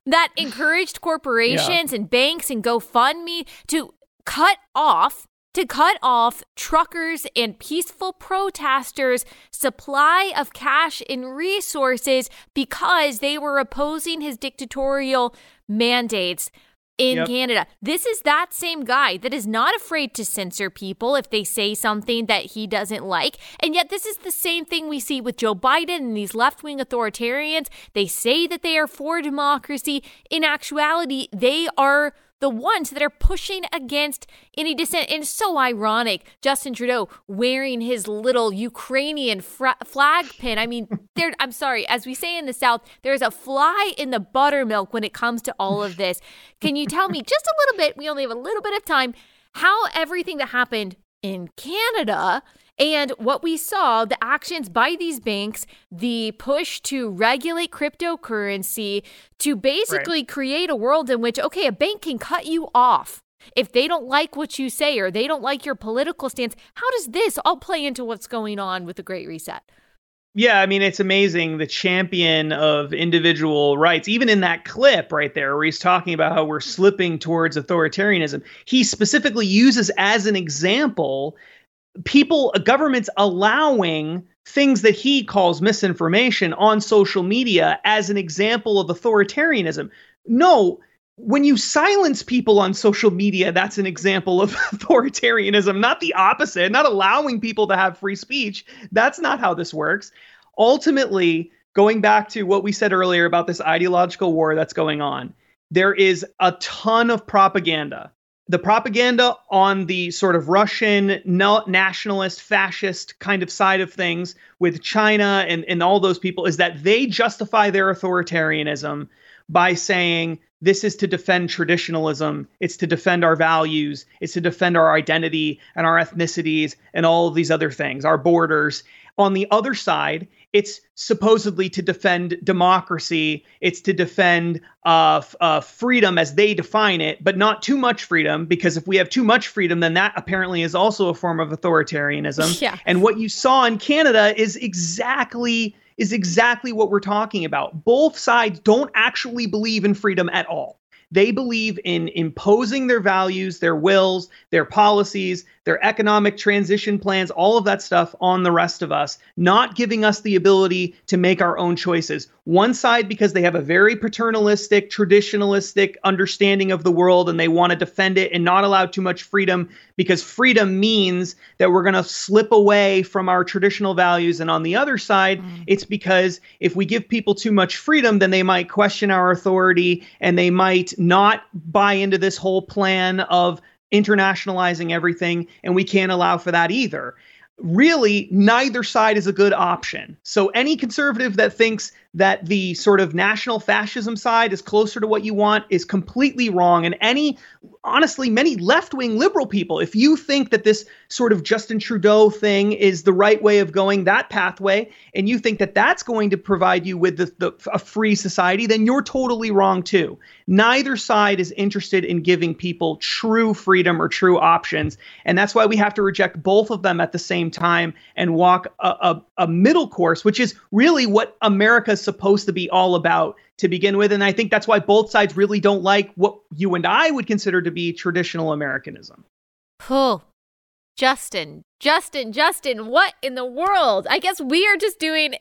that encouraged corporations yeah. and banks and GoFundMe to cut off, to cut off truckers and peaceful protesters' supply of cash and resources because they were opposing his dictatorial mandates in yep. Canada. This is that same guy that is not afraid to censor people if they say something that he doesn't like. And yet this is the same thing we see with Joe Biden and these left-wing authoritarians. They say that they are for democracy. In actuality, they are the ones that are pushing against any dissent. And it's so ironic, Justin Trudeau wearing his little Ukrainian fra- flag pin. I mean, there. I'm sorry, as we say in the South, there's a fly in the buttermilk when it comes to all of this. Can you tell me just a little bit, we only have a little bit of time, how everything that happened in Canada and what we saw, the actions by these banks, the push to regulate cryptocurrency, to basically right. create a world in which, okay, a bank can cut you off if they don't like what you say or they don't like your political stance. How does this all play into what's going on with the Great Reset? Yeah, I mean, it's amazing. The champion of individual rights, even in that clip right there where he's talking about how we're slipping towards authoritarianism, he specifically uses as an example people, governments allowing things that he calls misinformation on social media as an example of authoritarianism. No, when you silence people on social media, that's an example of authoritarianism, not the opposite, not allowing people to have free speech. That's not how this works. Ultimately, going back to what we said earlier about this ideological war that's going on, there is a ton of propaganda. The propaganda on the sort of Russian nationalist, fascist kind of side of things with China and, and all those people is that they justify their authoritarianism by saying this is to defend traditionalism, it's to defend our values, it's to defend our identity and our ethnicities and all of these other things, our borders. On the other side, it's supposedly to defend democracy. It's to defend uh, f- uh, freedom as they define it, but not too much freedom, because if we have too much freedom, then that apparently is also a form of authoritarianism. Yeah. And what you saw in Canada is exactly is exactly what we're talking about. Both sides don't actually believe in freedom at all. They believe in imposing their values, their wills, their policies, their economic transition plans, all of that stuff on the rest of us, not giving us the ability to make our own choices. One side, because they have a very paternalistic, traditionalistic understanding of the world and they want to defend it and not allow too much freedom, because freedom means that we're going to slip away from our traditional values. And on the other side, mm. it's because if we give people too much freedom, then they might question our authority and they might not buy into this whole plan of internationalizing everything, and we can't allow for that either. Really, neither side is a good option. So any conservative that thinks that the sort of national fascism side is closer to what you want is completely wrong. And any, honestly, many left-wing liberal people, if you think that this sort of Justin Trudeau thing is the right way of going, that pathway, and you think that that's going to provide you with the, the, a free society, then you're totally wrong too. Neither side is interested in giving people true freedom or true options. And that's why we have to reject both of them at the same time and walk a, a, a middle course, which is really what America's supposed to be all about to begin with. And I think that's why both sides really don't like what you and I would consider to be traditional Americanism. Oh, Justin, Justin, Justin, what in the world? I guess we are just doing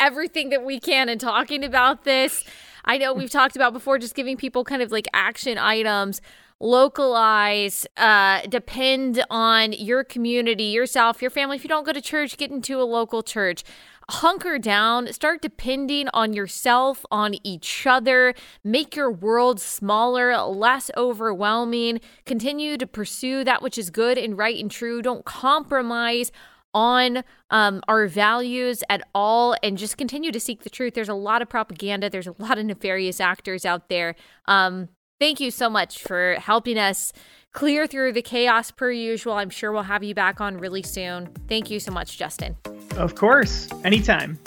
everything that we can in talking about this. I know we've talked about before, just giving people kind of like action items, localize, uh, depend on your community, yourself, your family. If you don't go to church, get into a local church. Hunker down, start depending on yourself, on each other, make your world smaller, less overwhelming, continue to pursue that which is good and right and true. Don't compromise on um, our values at all, and just continue to seek the truth. There's a lot of propaganda. There's a lot of nefarious actors out there. Um, thank you so much for helping us clear through the chaos per usual. I'm sure we'll have you back on really soon. Thank you so much, Justin. Of course. Anytime.